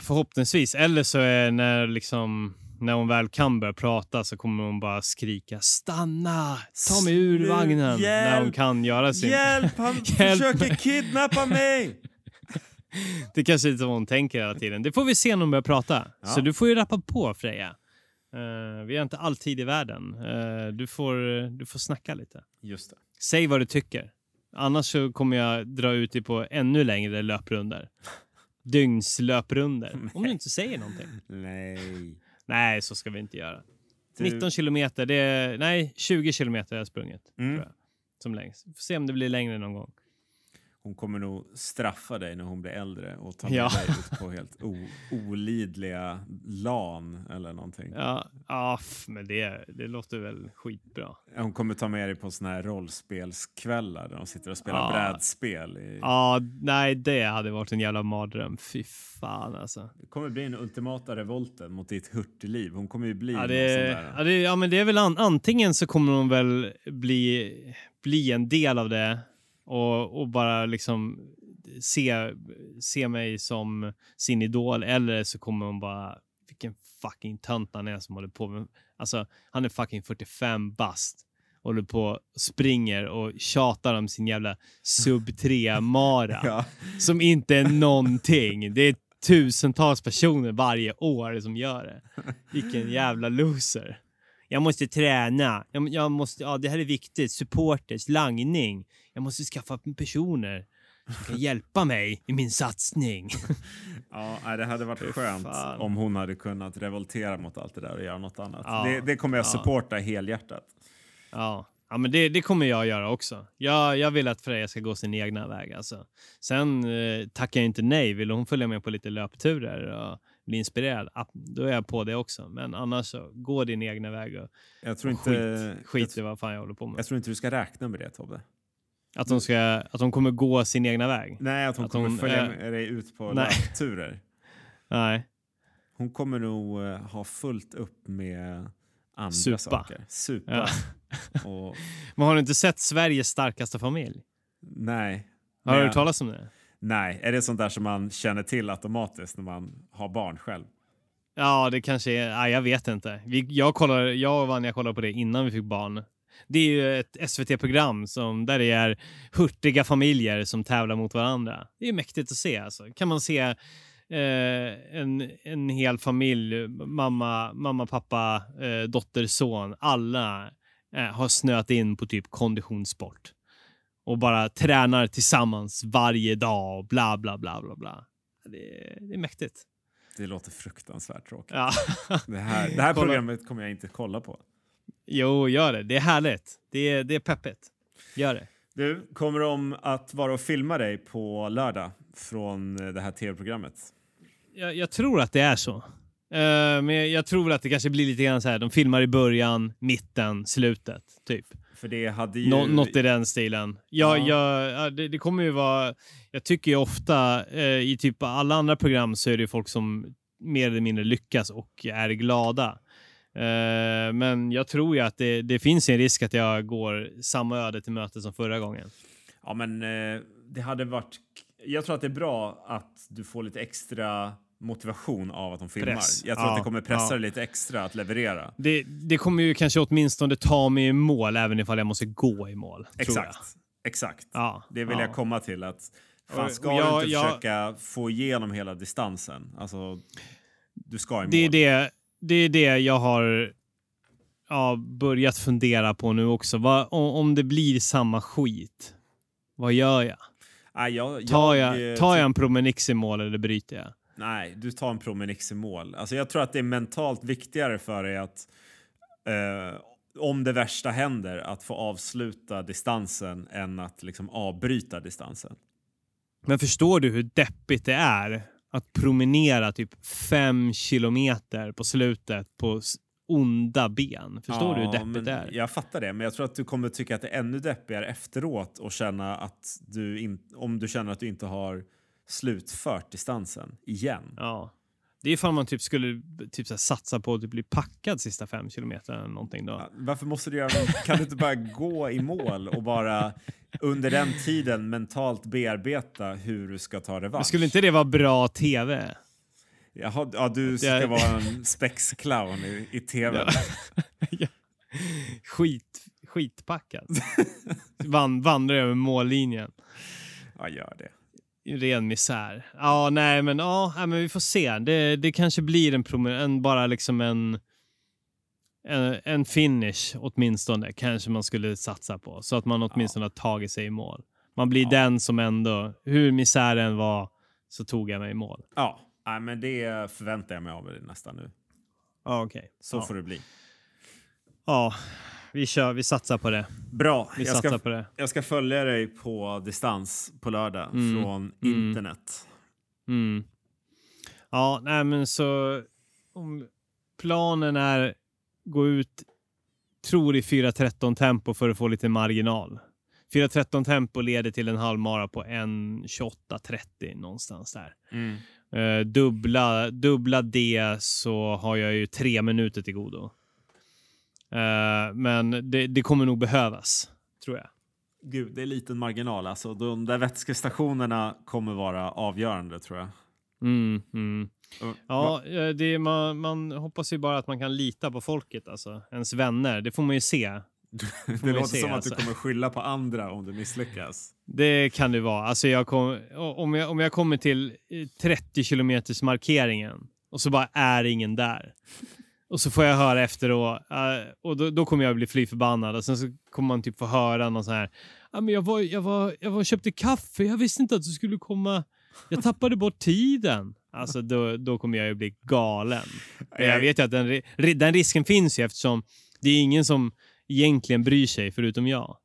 Förhoppningsvis. Eller så är när liksom... när hon väl kan börja prata så kommer hon bara skrika stanna, ta mig ur vagnen. Hjälp! När hon kan göra sin... Hjälp! Han försöker kidnappa mig! Det kanske inte vad hon tänker hela tiden. Det får vi se när hon börjar prata. Ja. Så du får ju rappa på, Freja. Vi har inte all tid i världen. Du får snacka lite. Just det. Säg vad du tycker. Annars så kommer jag dra ut dig på ännu längre löprunder. Dygnslöprunder. Nej. Om du inte säger någonting. Nej. Nej, så ska vi inte göra. Du... 19 kilometer, det är... Nej, 20 kilometer har jag sprungit. Mm. Tror jag, som längst. Får se om det blir längre någon gång. Hon kommer nog straffa dig när hon blir äldre och ta med dig ut på helt olidliga lan eller någonting. Ja, men det låter väl skitbra. Hon kommer ta med dig på såna här rollspelskvällar där de sitter och spelar brädspel. Nej, det hade varit en jävla mardröm. Fy fan alltså. Det kommer bli en ultimata revolten mot ditt hurtliv. Hon kommer ju bli sån där. Men det är väl antingen så kommer hon väl bli en del av det. Och bara liksom se mig som sin idol. Eller så kommer hon bara... Vilken fucking tant han är som håller på med... Alltså, han är fucking 45 bast. Håller på, springer och tjatar om sin jävla sub-3-mara. Ja. Som inte är någonting. Det är tusentals personer varje år som gör det. Vilken jävla loser. Jag måste träna. Jag måste, det här är viktigt. Supporters, langning. Jag måste skaffa personer som kan hjälpa mig i min satsning. Ja, det hade varit skönt om hon hade kunnat revoltera mot allt det där och göra något annat. Ja, det kommer jag supporta helhjärtat. Ja, men det kommer jag göra också. Jag vill att Freja ska gå sin egna väg. Alltså. Sen tackar jag inte nej. Vill hon följa med på lite löpturer och bli inspirerad, då är jag på det också. Men annars så, gå din egna väg och skit i vad fan jag håller på med. Jag tror inte du ska räkna med det, Tobbe. Att de kommer gå sin egna väg? Nej, att hon kommer följa dig ut på löpturer. Nej. Hon kommer nog ha fullt upp med andra saker. Supa. Ja. Men har du inte sett Sveriges starkaste familj? Nej. Har du talat om det? Nej, är det sånt där som man känner till automatiskt när man har barn själv? Ja, det kanske är... Nej, jag vet inte. Jag och Vanja kollade på det innan vi fick barn. Det är ju ett SVT-program där det är hurtiga familjer som tävlar mot varandra. Det är mäktigt att se. Alltså. Kan man se en hel familj, mamma, pappa, dotter, son. Alla har snöat in på typ konditionssport. Och bara tränar tillsammans varje dag och bla bla bla bla bla. Det är mäktigt. Det låter fruktansvärt tråkigt. Ja. Det här programmet kommer jag inte kolla på. Jo, gör det. Det är härligt. Det är peppigt. Gör det. Du, kommer de att vara och filma dig på lördag från det här tv-programmet? Jag tror att det är så. Men jag tror att det kanske blir lite grann så här. De filmar i början, mitten, slutet, typ. För det hade ju... Något i den stilen. Det kommer ju vara... Jag tycker ju ofta, i typ alla andra program så är det folk som mer eller mindre lyckas och är glada. Men jag tror ju att det finns en risk att jag går samma öde till möte som förra gången. Ja, men det hade varit... Jag tror att det är bra att du får lite extra... motivation av att de filmar. Press. Jag tror att det kommer pressa lite extra att leverera. Det kommer ju kanske åtminstone ta mig i mål även ifall jag måste gå i mål. Exakt. Ja. Det vill jag komma till. Att fan, ska du inte försöka få igenom hela distansen? Alltså, du ska i mål. Det är det jag har börjat fundera på nu också. Om det blir samma skit, vad gör jag? Tar jag en promenix i mål eller bryter jag? Nej, du tar en promenix i mål. Alltså jag tror att det är mentalt viktigare för dig att om det värsta händer att få avsluta distansen än att liksom avbryta distansen. Men förstår du hur deppigt det är att promenera typ 5 kilometer på slutet på onda ben? Förstår du hur deppigt det är? Jag fattar det, men jag tror att du kommer tycka att det är ännu deppigare efteråt och känna att om du känner att du inte har slutfört distansen igen. Ja. Det är ifall man typ skulle så här satsa på att bli packad sista 5 kilometer eller någonting då. Ja, varför måste du göra det? Kan du inte bara gå i mål och bara under den tiden mentalt bearbeta hur du ska ta revansch? Men skulle inte det vara bra tv? Jaha, ja, du ska vara en spexclown i tv. Ja. Skitpackad. Vandrar över mållinjen. Ja, gör det. Ren misär. Ja, men vi får se. Det kanske blir en finish åtminstone. Kanske man skulle satsa på. Så att man åtminstone har tagit sig i mål. Man blir den som ändå, hur misären var, så tog jag mig i mål. Ja, men det förväntar jag mig av dig nästan nu. Ja, okej. Okay. Så får det bli. Ja, vi satsar på det. Bra, jag ska följa dig på distans på lördag från internet. Mm. Ja, nej men så om planen är gå ut, tror i 4:13 tempo för att få lite marginal. 4:13 tempo leder till en halvmara på 1:28:30 någonstans där. Mm. Dubbla det så har jag ju 3 minuter till godo. Men det kommer nog behövas, tror jag. Gud, det är liten marginal. Alltså, de där vätskestationerna kommer vara avgörande, tror jag. Ja, det, man hoppas ju bara att man kan lita på folket, alltså. Ens vänner, det får man ju se. Det låter som att du kommer skylla på andra om du misslyckas. Det kan det vara. Alltså om jag kommer till 30 kilometers markeringen och så bara är ingen där. Och så får jag höra efteråt och då kommer jag bli fly förbannad. Och sen så kommer man typ få höra någon så här: men jag köpte kaffe. Jag visste inte att du skulle komma. Jag tappade bort tiden. Alltså då kommer jag ju bli galen. Men jag vet ju att den risken finns ju, eftersom det är ingen som egentligen bryr sig förutom jag.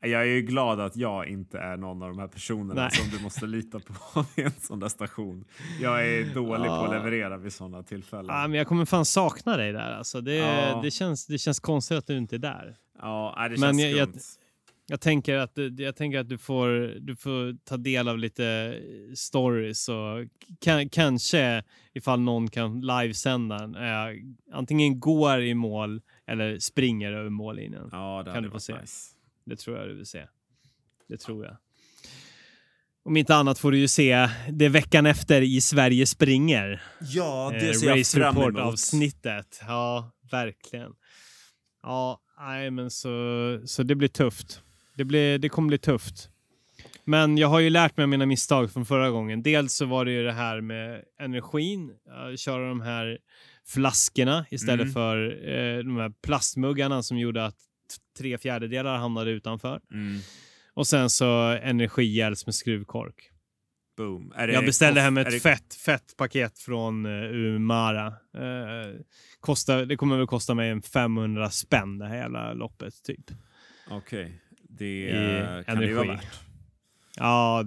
Jag är ju glad att jag inte är någon av de här personerna som du måste lita på i en sån där station. Jag är dålig på att leverera vid sådana tillfällen. Ja, men jag kommer fan sakna dig där. Alltså, det känns konstigt att du inte är där. Ja, det känns skumt. Jag tänker att du får ta del av lite stories och kanske ifall någon kan livesända antingen går i mål eller springer över mållinjen. Ja, det kan du få se. Nice. Det tror jag du vill se. Det tror jag. Om inte annat får du ju se det veckan efter i Sverigespringer. Ja, det ser jag fram emot. Race-report-avsnittet. Ja, verkligen. Ja, men så det blir tufft. Det kommer bli tufft. Men jag har ju lärt mig mina misstag från förra gången. Dels så var det ju det här med energin. Köra de här flaskorna istället för de här plastmuggarna som gjorde att 3/4 hamnade utanför. Och sen så energihjälps med skruvkork. Boom. Jag beställde hem ett fett paket från Umara. Det kommer väl kosta mig en 500 spänn det här jävla loppet typ. Okej. Det kan energi. Det vara värt. Ja,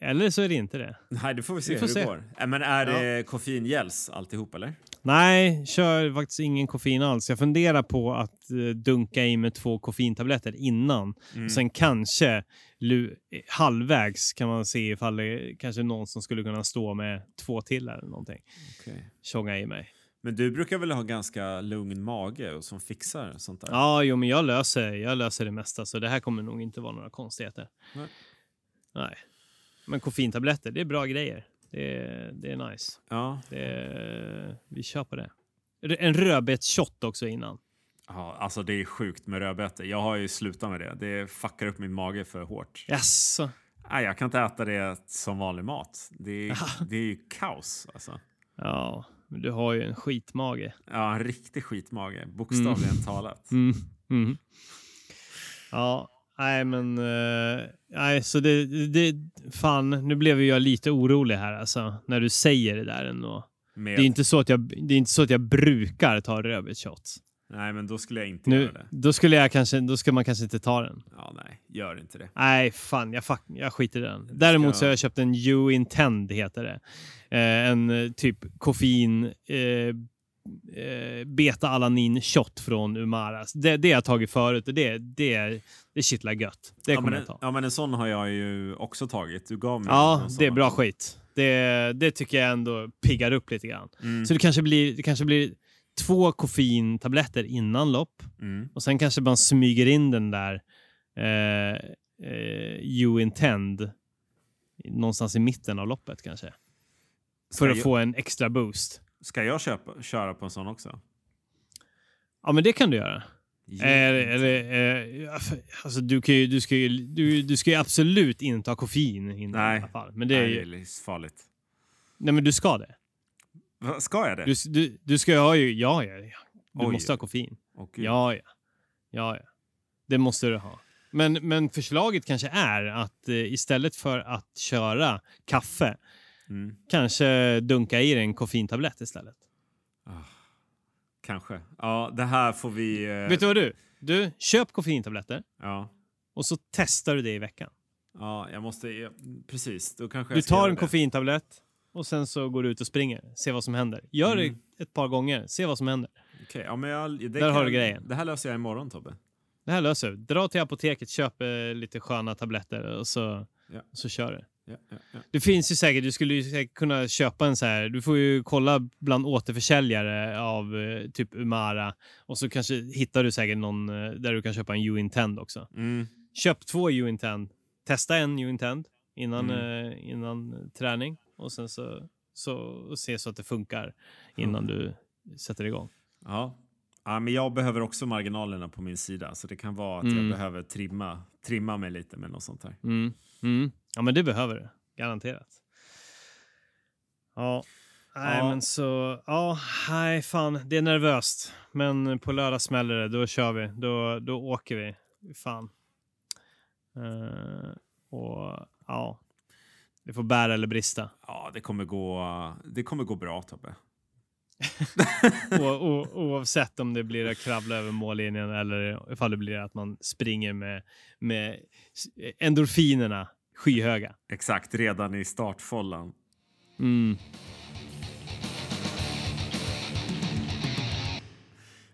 eller så är det inte det. Nej, det får vi se hur det går. Men är det koffeinhjälps alltihop eller? Nej, kör faktiskt ingen koffein alls. Jag funderar på att dunka i med 2 koffeintabletter innan. Sen kanske halvvägs kan man se ifall det kanske någon som skulle kunna stå med 2 till eller någonting. Okay. Tjonga i mig. Men du brukar väl ha ganska lugn mage och som fixar sånt där? Ja, jo, men jag löser det mesta, så det här kommer nog inte vara några konstigheter. Nej. Men koffeintabletter, det är bra grejer. Det är nice. Ja. Vi kör på det. En rödbetsshot också innan. Ja, alltså det är sjukt med rödbetor. Jag har ju slutat med det. Det fuckar upp min mage för hårt. Yes. Nej, jag kan inte äta det som vanlig mat. Det är ju kaos alltså. Ja, men du har ju en skitmage. Ja, en riktig skitmage. Bokstavligen talat. Ja. Nej, men... så det... Fan, nu blev jag lite orolig här, alltså. När du säger det där ändå. Det är inte så att jag brukar ta rödbetsshot. Nej, men då skulle jag inte göra det. Då ska man kanske inte ta den. Ja, nej. Gör inte det. Nej, fan. Jag skiter i den. Däremot så har jag köpt en Uintend, heter det. En typ koffein... beta-alanin-shot från Umaras. Det jag tagit förut och det kittlar gött. Det kommer jag ta. Ja, men en sån har jag ju också tagit. Du gav mig det är bra skit. Det tycker jag ändå piggar upp lite grann. Så det kanske blir 2 koffeintabletter innan lopp. Och sen kanske man smyger in den där Uintend någonstans i mitten av loppet kanske. För att få en extra boost. Ska jag köra på en sån också? Ja, men det kan du göra. Alltså du ska ju absolut inte ha koffein innan. Nej, i alla fall. Men det är farligt. Nej, men du ska det. Ska jag det? Du ska ha ju... Ja. Du måste ha koffein. Ja. Det måste du ha. Men förslaget kanske är att istället för att köra kaffe, kanske dunka i en koffeintablett istället. Kanske. Ja, det här får vi... Vet du vad du? Köp koffeintabletter. Ja. Och så testar du det i veckan. Ja, jag måste... Precis. Då kanske du tar en koffeintablett och sen så går du ut och springer. Se vad som händer. Gör det ett par gånger. Se vad som händer. Okej. Ja, men där har du grejen. Det här löser jag imorgon, Tobbe. Det här löser du. Dra till apoteket, köp lite sköna tabletter och så kör du. Ja. Det finns ju säkert, du skulle ju säkert kunna köpa en så här, du får ju kolla bland återförsäljare av typ Umara, och så kanske hittar du säkert någon där du kan köpa en Uintend också. Köp 2 Uintend, testa en Uintend innan träning, och sen så se så att det funkar innan du sätter igång. Ja, men jag behöver också marginalerna på min sida, så det kan vara att jag behöver trimma mig lite med något sånt här. Ja, men det behöver du. Garanterat. Ja. Nej, men så... Ja, nej fan. Det är nervöst. Men på lördag smäller det. Då kör vi. Då åker vi. Fan. Och ja. Det får bära eller brista. Ja, det kommer gå bra, Tobbe. Oavsett om det blir att kravla över mållinjen eller ifall det blir att man springer med endorfinerna skyhöga. Exakt, redan i startfållan.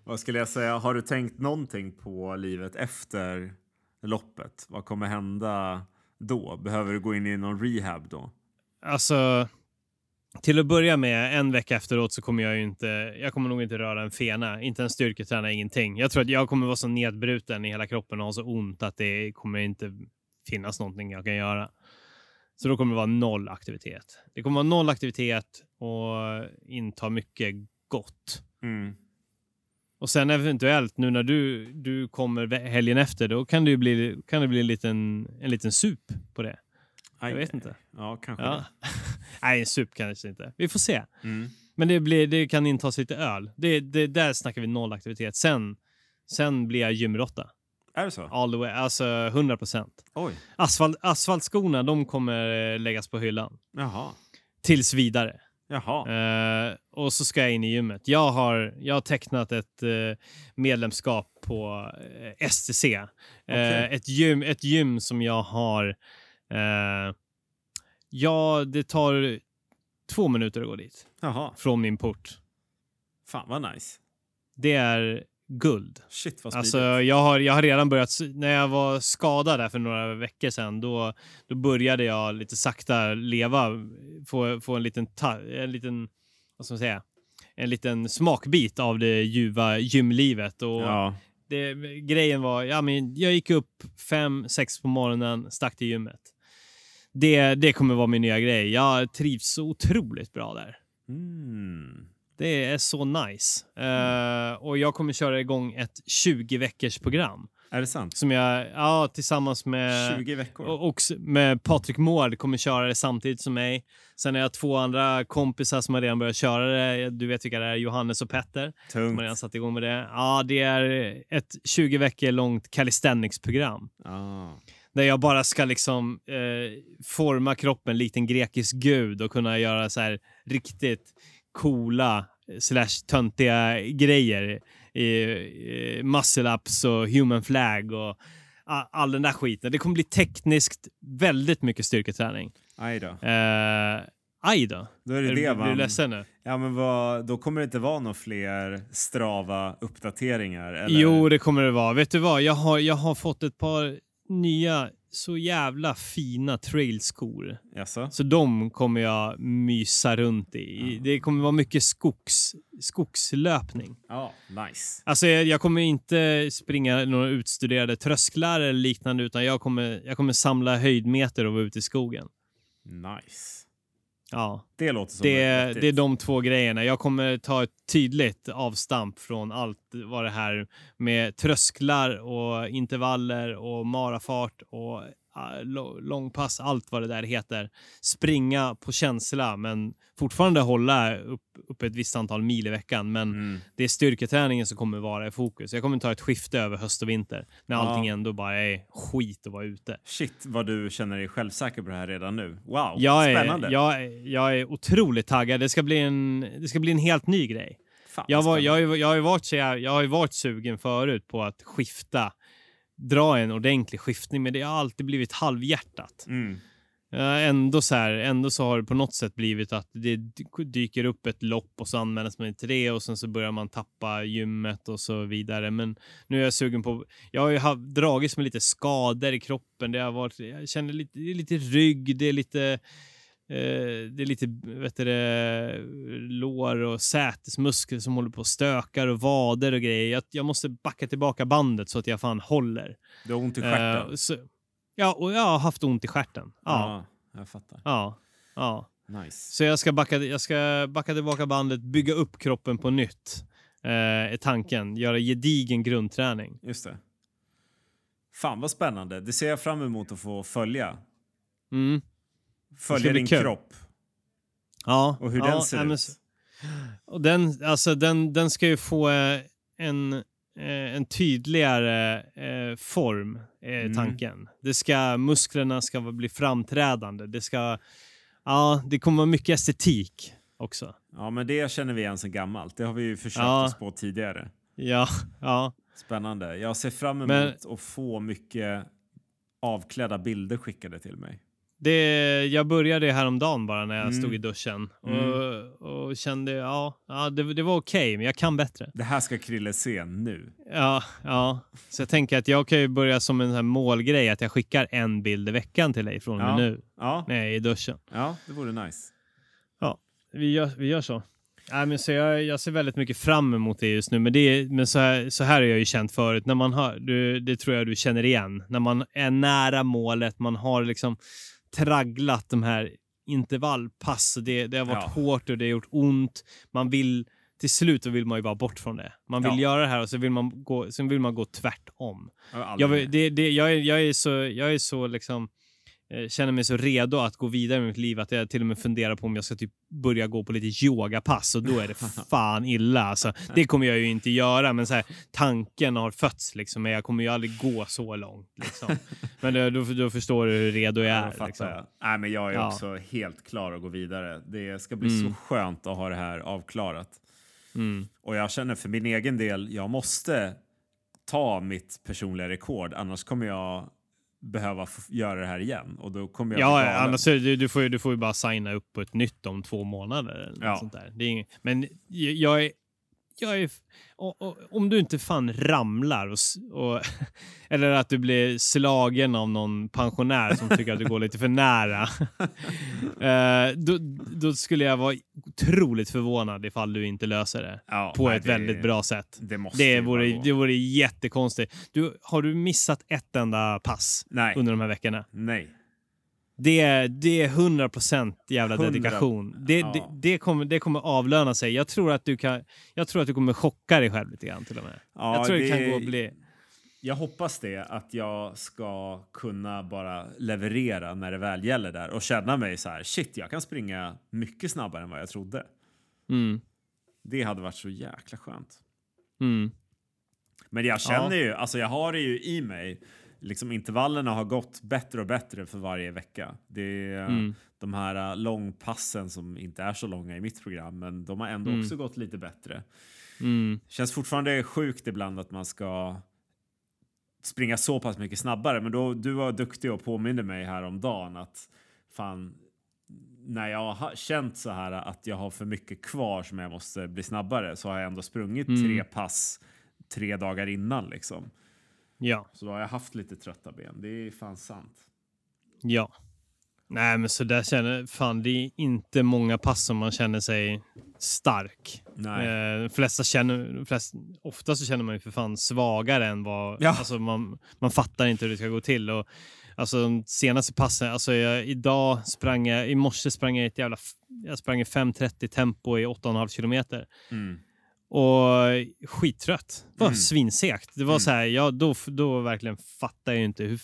Vad skulle jag säga? Har du tänkt någonting på livet efter loppet? Vad kommer hända då? Behöver du gå in i någon rehab då? Alltså, till att börja med, en vecka efteråt så kommer jag kommer nog inte röra en fena. Inte en styrketräna, ingenting. Jag tror att jag kommer vara så nedbruten i hela kroppen och ha så ont att det kommer inte finnas någonting jag kan göra. Så då kommer det vara noll aktivitet. Det kommer vara noll aktivitet och inta mycket gott. Och sen eventuellt nu när du kommer helgen efter, då kan det bli en liten sup på det. Jag vet inte. Ja, kanske. Ja. Nej, en sup kanske inte. Vi får se. Men det kan intas lite öl. Det där snackar vi noll aktivitet. Sen blir jag gymrotta. Är det så? All the way, alltså 100%. Oj. Asfaltskorna, de kommer läggas på hyllan. Jaha. Tills vidare. Jaha. Och så ska jag in i gymmet. Jag har tecknat ett medlemskap på STC. Okay. Ett gym som jag har... det tar 2 minuter att gå dit. Jaha. Från min port. Fan, vad nice. Det är... guld. Shit, vad alltså, jag har redan börjat, när jag var skadad där för några veckor sedan, då började jag lite sakta leva, få en liten vad ska man säga, en liten smakbit av det ljuva gymlivet. Och grejen var, jag gick upp 5-6 på morgonen, stack till gymmet. Det kommer vara min nya grej. Jag trivs så otroligt bra där. Det är så nice. Och jag kommer köra igång ett 20-veckors program. Är det sant? Som jag, tillsammans med... 20 veckor? Och med Patrick Mård kommer köra det samtidigt som mig. Sen har jag 2 andra kompisar som har redan börjat köra det. Du vet vilka det är, Johannes och Petter. Tungt. De har redan satt igång med det. Ja, det är ett 20 veckor långt calisthenics-program. Där jag bara ska liksom forma kroppen likt en grekisk gud och kunna göra så här riktigt... coola / töntiga grejer, muscle-ups och human flag och all den där skiten. Det kommer bli tekniskt väldigt mycket styrketräning. Aj då. Då är det man... Blir du ledsen nu? Ja, men då kommer det inte vara några fler Strava-uppdateringar? Eller? Jo, det kommer det vara. Vet du vad? Jag har fått ett par nya så jävla fina trailskor. Jaså? Så de kommer jag mysa runt i. Det kommer vara mycket skogslöpning. Ja, nice. Alltså jag kommer inte springa några utstuderade trösklar eller liknande, utan jag kommer samla höjdmeter och vara ute i skogen. Nice. Ja, det låter som det är de två grejerna. Jag kommer ta ett tydligt avstamp från allt vad det här med trösklar och intervaller och marafart och långpass, allt vad det där heter. Springa på känsla men fortfarande hålla upp ett visst antal mil i veckan, men det är styrketräningen som kommer vara i fokus. Jag kommer ta ett skifte över höst och vinter när allting ändå bara är skit att vara ute. Shit, vad du känner dig självsäker på det här redan nu. Wow, spännande. Jag är otroligt taggad. Det ska bli en helt ny grej. Fan, jag har ju varit sugen förut på att skifta, dra en ordentlig skiftning, men det har alltid blivit halvhjärtat. Ändå så har det på något sätt blivit att det dyker upp ett lopp och så används man till det och sen så börjar man tappa gymmet och så vidare. Men nu är jag sugen på, jag har ju dragits med lite skador i kroppen. Det har varit, jag känner lite rygg, det är lite vet du, lår och sätesmuskler som håller på och stökar och vader och grejer. Jag måste backa tillbaka bandet så att jag fan håller. Du har ont i stjärten. Ja, och jag har haft ont i stjärten. Ja, jag fattar. Ja. Nice. Så jag ska backa tillbaka bandet, bygga upp kroppen på nytt. Är tanken. Göra gedigen grundträning. Just det. Fan vad spännande. Det ser jag fram emot att få följa. Mm. Följa din kropp. Ja. Och hur den ser ut. Och den ska ju få en tydligare form är tanken. Det ska, musklerna ska bli framträdande. Det ska, det kommer vara mycket estetik också. Ja, men det känner vi igen så gammalt. Det har vi ju försökt oss på tidigare. Ja. Spännande. Jag ser fram emot att få mycket avklädda bilder skickade till mig. Jag började häromdagen bara när jag stod i duschen och kände, det var okej, men jag kan bättre. Det här ska Krille se nu. Ja. Så jag tänker att jag kan ju börja som en sån här målgrej att jag skickar en bild i veckan till dig från mig nu när jag är i duschen. Ja, det vore nice. Ja, vi gör så. Men så jag ser väldigt mycket fram emot det just nu, men så här är jag ju känt förut när man har, det tror jag du känner igen, när man är nära målet, man har liksom tragglat de här intervallpass, det har varit hårt och det har gjort ont. Man vill till slut, vill man ju bara bort från det. Man vill göra det här och så vill man gå, tvärtom. Jag är så liksom, känner mig så redo att gå vidare med mitt liv att jag till och med funderar på om jag ska typ börja gå på lite yogapass, och då är det fan illa alltså. Det kommer jag ju inte göra, men så här, tanken har fötts liksom, men jag kommer ju aldrig gå så långt liksom. Men då förstår du hur redo jag är. Jag liksom. Nej, men jag är också helt klar att gå vidare. Det ska bli så skönt att ha det här avklarat. Och jag känner för min egen del, jag måste ta mitt personliga rekord, annars kommer jag behöva göra det här igen, och då kommer jag annars du får ju bara signa upp på ett nytt om 2 månader eller något sånt där. Det är inget, men jag är om du inte fan ramlar och eller att du blir slagen av någon pensionär som tycker att du går lite för nära. Då skulle jag vara otroligt förvånad ifall du inte löser det väldigt bra sätt. Det vore jättekonstigt. Har du missat ett enda pass under de här veckorna? Nej. Det är 100% jävla 100. Dedikation. Det kommer avlöna sig. Jag tror att du kommer chocka dig själv lite grann till och med. Ja, jag tror det kan gå och bli. Jag hoppas det, att jag ska kunna bara leverera när det väl gäller där och känna mig så här, shit, jag kan springa mycket snabbare än vad jag trodde. Det hade varit så jäkla skönt. Men jag känner ju, alltså jag har det ju i mig. Liksom intervallerna har gått bättre och bättre för varje vecka. Det är de här långpassen som inte är så långa i mitt program, men de har ändå också gått lite bättre. Känns fortfarande sjukt ibland att man ska springa så pass mycket snabbare, men då, du var duktig och påminner mig här om dagen att fan, när jag har känt så här att jag har för mycket kvar som jag måste bli snabbare, så har jag ändå sprungit 3 pass 3 dagar innan liksom. Ja. Så då har jag haft lite trötta ben. Det är fan sant. Ja. Nej, men så där känner fan, det är inte många pass som man känner sig stark. Nej. Ofta så känner man ju för fan svagare än vad alltså man fattar inte hur det ska gå till, och alltså senaste passen, alltså idag sprang jag, i morse sprang jag ett jävla, jag sprang i 5:30 tempo i 8,5 kilometer. Mm. Och skittrött. Det var svinsekt. Det var så här, ja, då verkligen fattar jag inte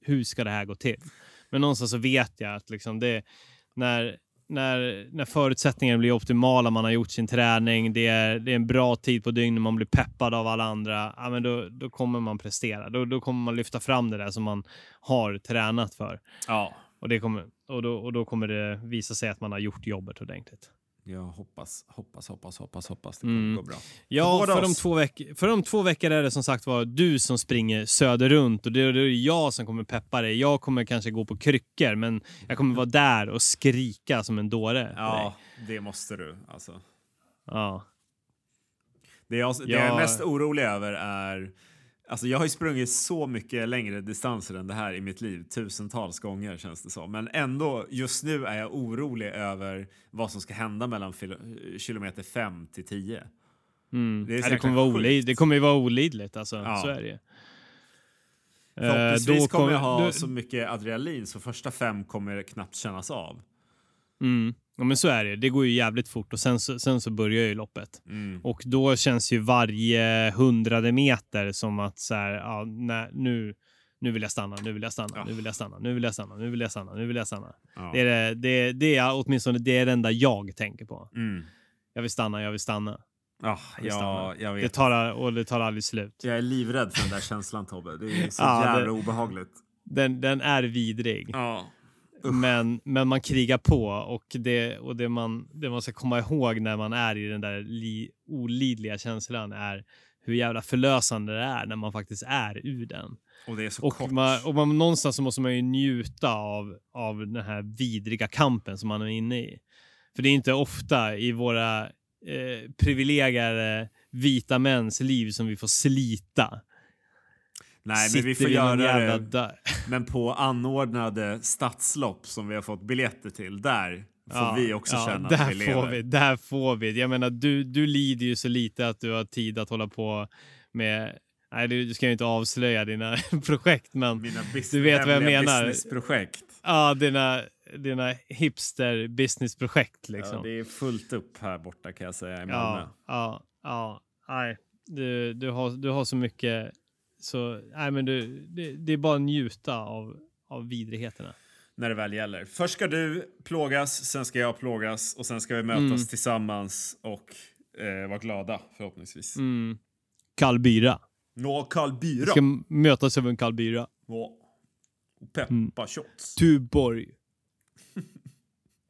hur ska det här gå till. Men någonstans så vet jag att liksom det, när förutsättningarna blir optimala, man har gjort sin träning, det är en bra tid på dygnet, man blir peppad av alla andra, ja, men då kommer man prestera. Då kommer man lyfta fram det där som man har tränat för. Ja. Och det kommer, och då kommer det visa sig att man har gjort jobbet ordentligt. Jag hoppas det kommer gå bra. Ja, för de två veckor är det som sagt var du som springer söder runt, och det är jag som kommer peppa dig. Jag kommer kanske gå på kryckor, men jag kommer vara där och skrika som en dåre. Ja, det måste du alltså. Ja. Det jag är mest orolig över är, alltså jag har ju sprungit så mycket längre distanser än det här i mitt liv. Tusentals gånger känns det så. Men ändå, just nu är jag orolig över vad som ska hända mellan kilometer 5-10. Mm. Det kommer ju vara olidligt, alltså. Ja. Så är det ju. Förhoppningsvis kommer jag ha så mycket adrenalin så första 5 kommer det knappt kännas av. Mm. Ja, men så är det. Det går ju jävligt fort och sen så börjar ju loppet. Mm. Och då känns ju varje 100:e meter som att så här, ja, nej, nu vill jag stanna. Ja. Det är åtminstone det är det enda jag tänker på. Mm. Jag vill stanna. Ja, jag vet. Det tar aldrig slut. Jag är livrädd för den där känslan, Tobbe. Det är så jävla obehagligt. Den är vidrig. Ja. Men man krigar på, och det man ska komma ihåg när man är i den där olidliga känslan är hur jävla förlösande det är när man faktiskt är ur den. Och det är så kort. Och man någonstans så måste man ju njuta av den här vidriga kampen som man är inne i. För det är inte ofta i våra privilegierade vita mäns liv som vi får slita. Nej, men vi får göra det. Men på anordnade stadslopp som vi har fått biljetter till, där får vi också känna att vi lever. Där får vi. Jag menar, du lider ju så lite att du har tid att hålla på med... Nej, du ska ju inte avslöja dina projekt, men du vet vad jag menar. Businessprojekt. Ja, dina hipster-businessprojekt, liksom. Ja, det är fullt upp här borta, kan jag säga, i Malmö. Ja. Nej, du har så mycket... Så, nej, men det är bara njuta av vidrigheterna. När det väl gäller. Först ska du plågas, sen ska jag plågas. Och sen ska vi mötas tillsammans och vara glada, förhoppningsvis. Mm. Kallbyra. Kallbyra. Vi ska mötas över en kallbyra. Ja. Och pepparshots. Tuborg.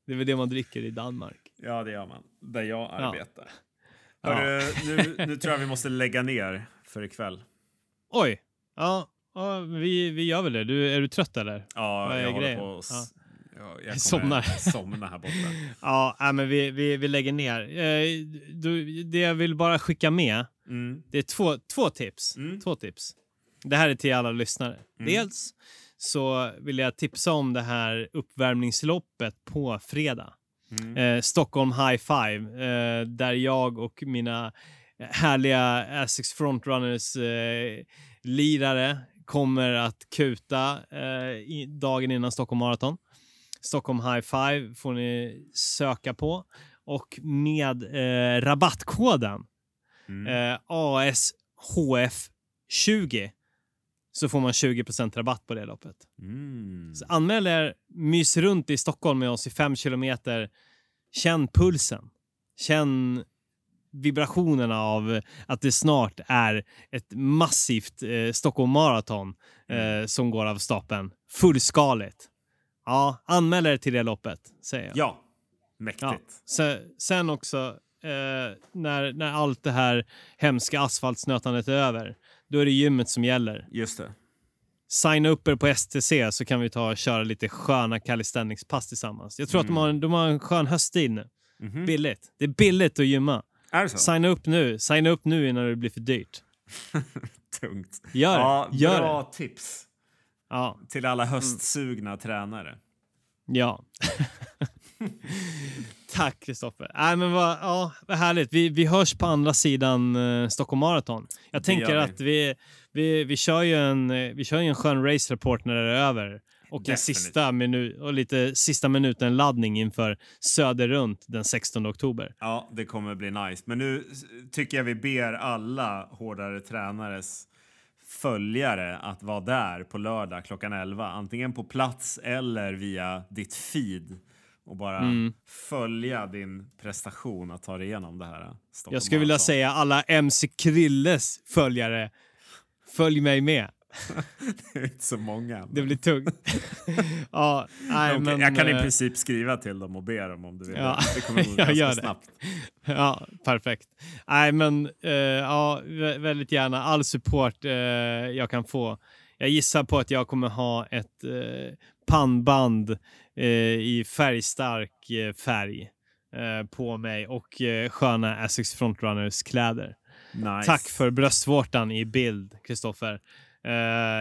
Det är väl det man dricker i Danmark. Ja, det gör man. Där jag arbetar. Ja. Hörru, nu tror jag vi måste lägga ner för ikväll. Oj, ja vi gör väl det. Är du trött eller? Ja, jag håller på och jag somnar här borta. Ja, men vi lägger ner. Det jag vill bara skicka med, det är två tips. Mm. Två tips. Det här är till alla lyssnare. Dels så vill jag tipsa om det här uppvärmningsloppet på fredag. Stockholm High Five, där jag och mina härliga ASICS Frontrunners lirare kommer att kuta dagen innan Stockholm Marathon. Stockholm High Five får ni söka på. Och med rabattkoden ASHF20 så får man 20% rabatt på det loppet. Mm. Så anmäl er, mys runt i Stockholm med oss i 5 kilometer. Känn pulsen. Känn vibrationerna av att det snart är ett massivt Stockholm Marathon som går av stapeln. Fullskaligt. Ja, anmäl er till det loppet, säger jag. Ja, mäktigt. Ja. Sen också, när allt det här hemska asfaltsnötandet är över, då är det gymmet som gäller. Just det. Signa upp er på STC så kan vi ta och köra lite sköna calisthenics-pass tillsammans. Jag tror att de har en skön hösttid nu. Mm-hmm. Billigt. Det är billigt att gymma. Signa upp nu innan det blir för dyrt. Tungt. Gör bra det. Tips. Ja. Till alla höstsugna tränare. Ja. Tack Kristoffer. Men vad härligt. Vi hörs på andra sidan Stockholm Marathon. Jag tänker att vi kör ju en skön race report när det är över. Och en sista minuten laddning inför Söder runt den 16 oktober. Ja, det kommer bli nice. Men nu tycker jag vi ber alla hårdare tränares följare att vara där på lördag klockan 11. Antingen på plats eller via ditt feed. Och bara följa din prestation att ta dig igenom det här. Jag skulle vilja säga alla MC Krilles följare. Följ mig med. Det är inte så många. Men. Det blir tungt. Jag kan i princip skriva till dem och be dem om du vill. Ja, det kommer nog ganska snabbt. Ja, perfekt. Väldigt gärna all support jag kan få. Jag gissar på att jag kommer ha ett pannband i färgstark färg på mig och sköna ASICS Frontrunners kläder. Nice. Tack för bröstvårtan i bild, Kristoffer.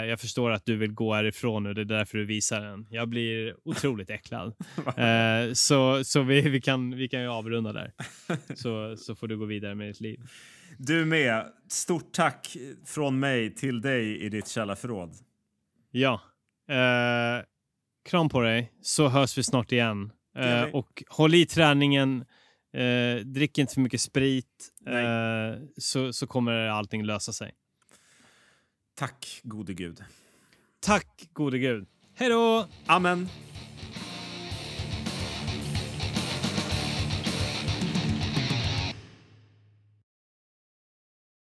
Jag förstår att du vill gå härifrån nu, det är därför du visar den. Jag blir otroligt äcklad. Så vi kan ju avrunda där. Så får du gå vidare med ditt liv. Du med. Stort tack från mig till dig i ditt källarförråd. Ja. Kram på dig. Så hörs vi snart igen. Och håll i träningen. Drick inte för mycket sprit. Så kommer allting lösa sig. Tack, gode Gud. Tack, gode Gud. Hej då! Amen.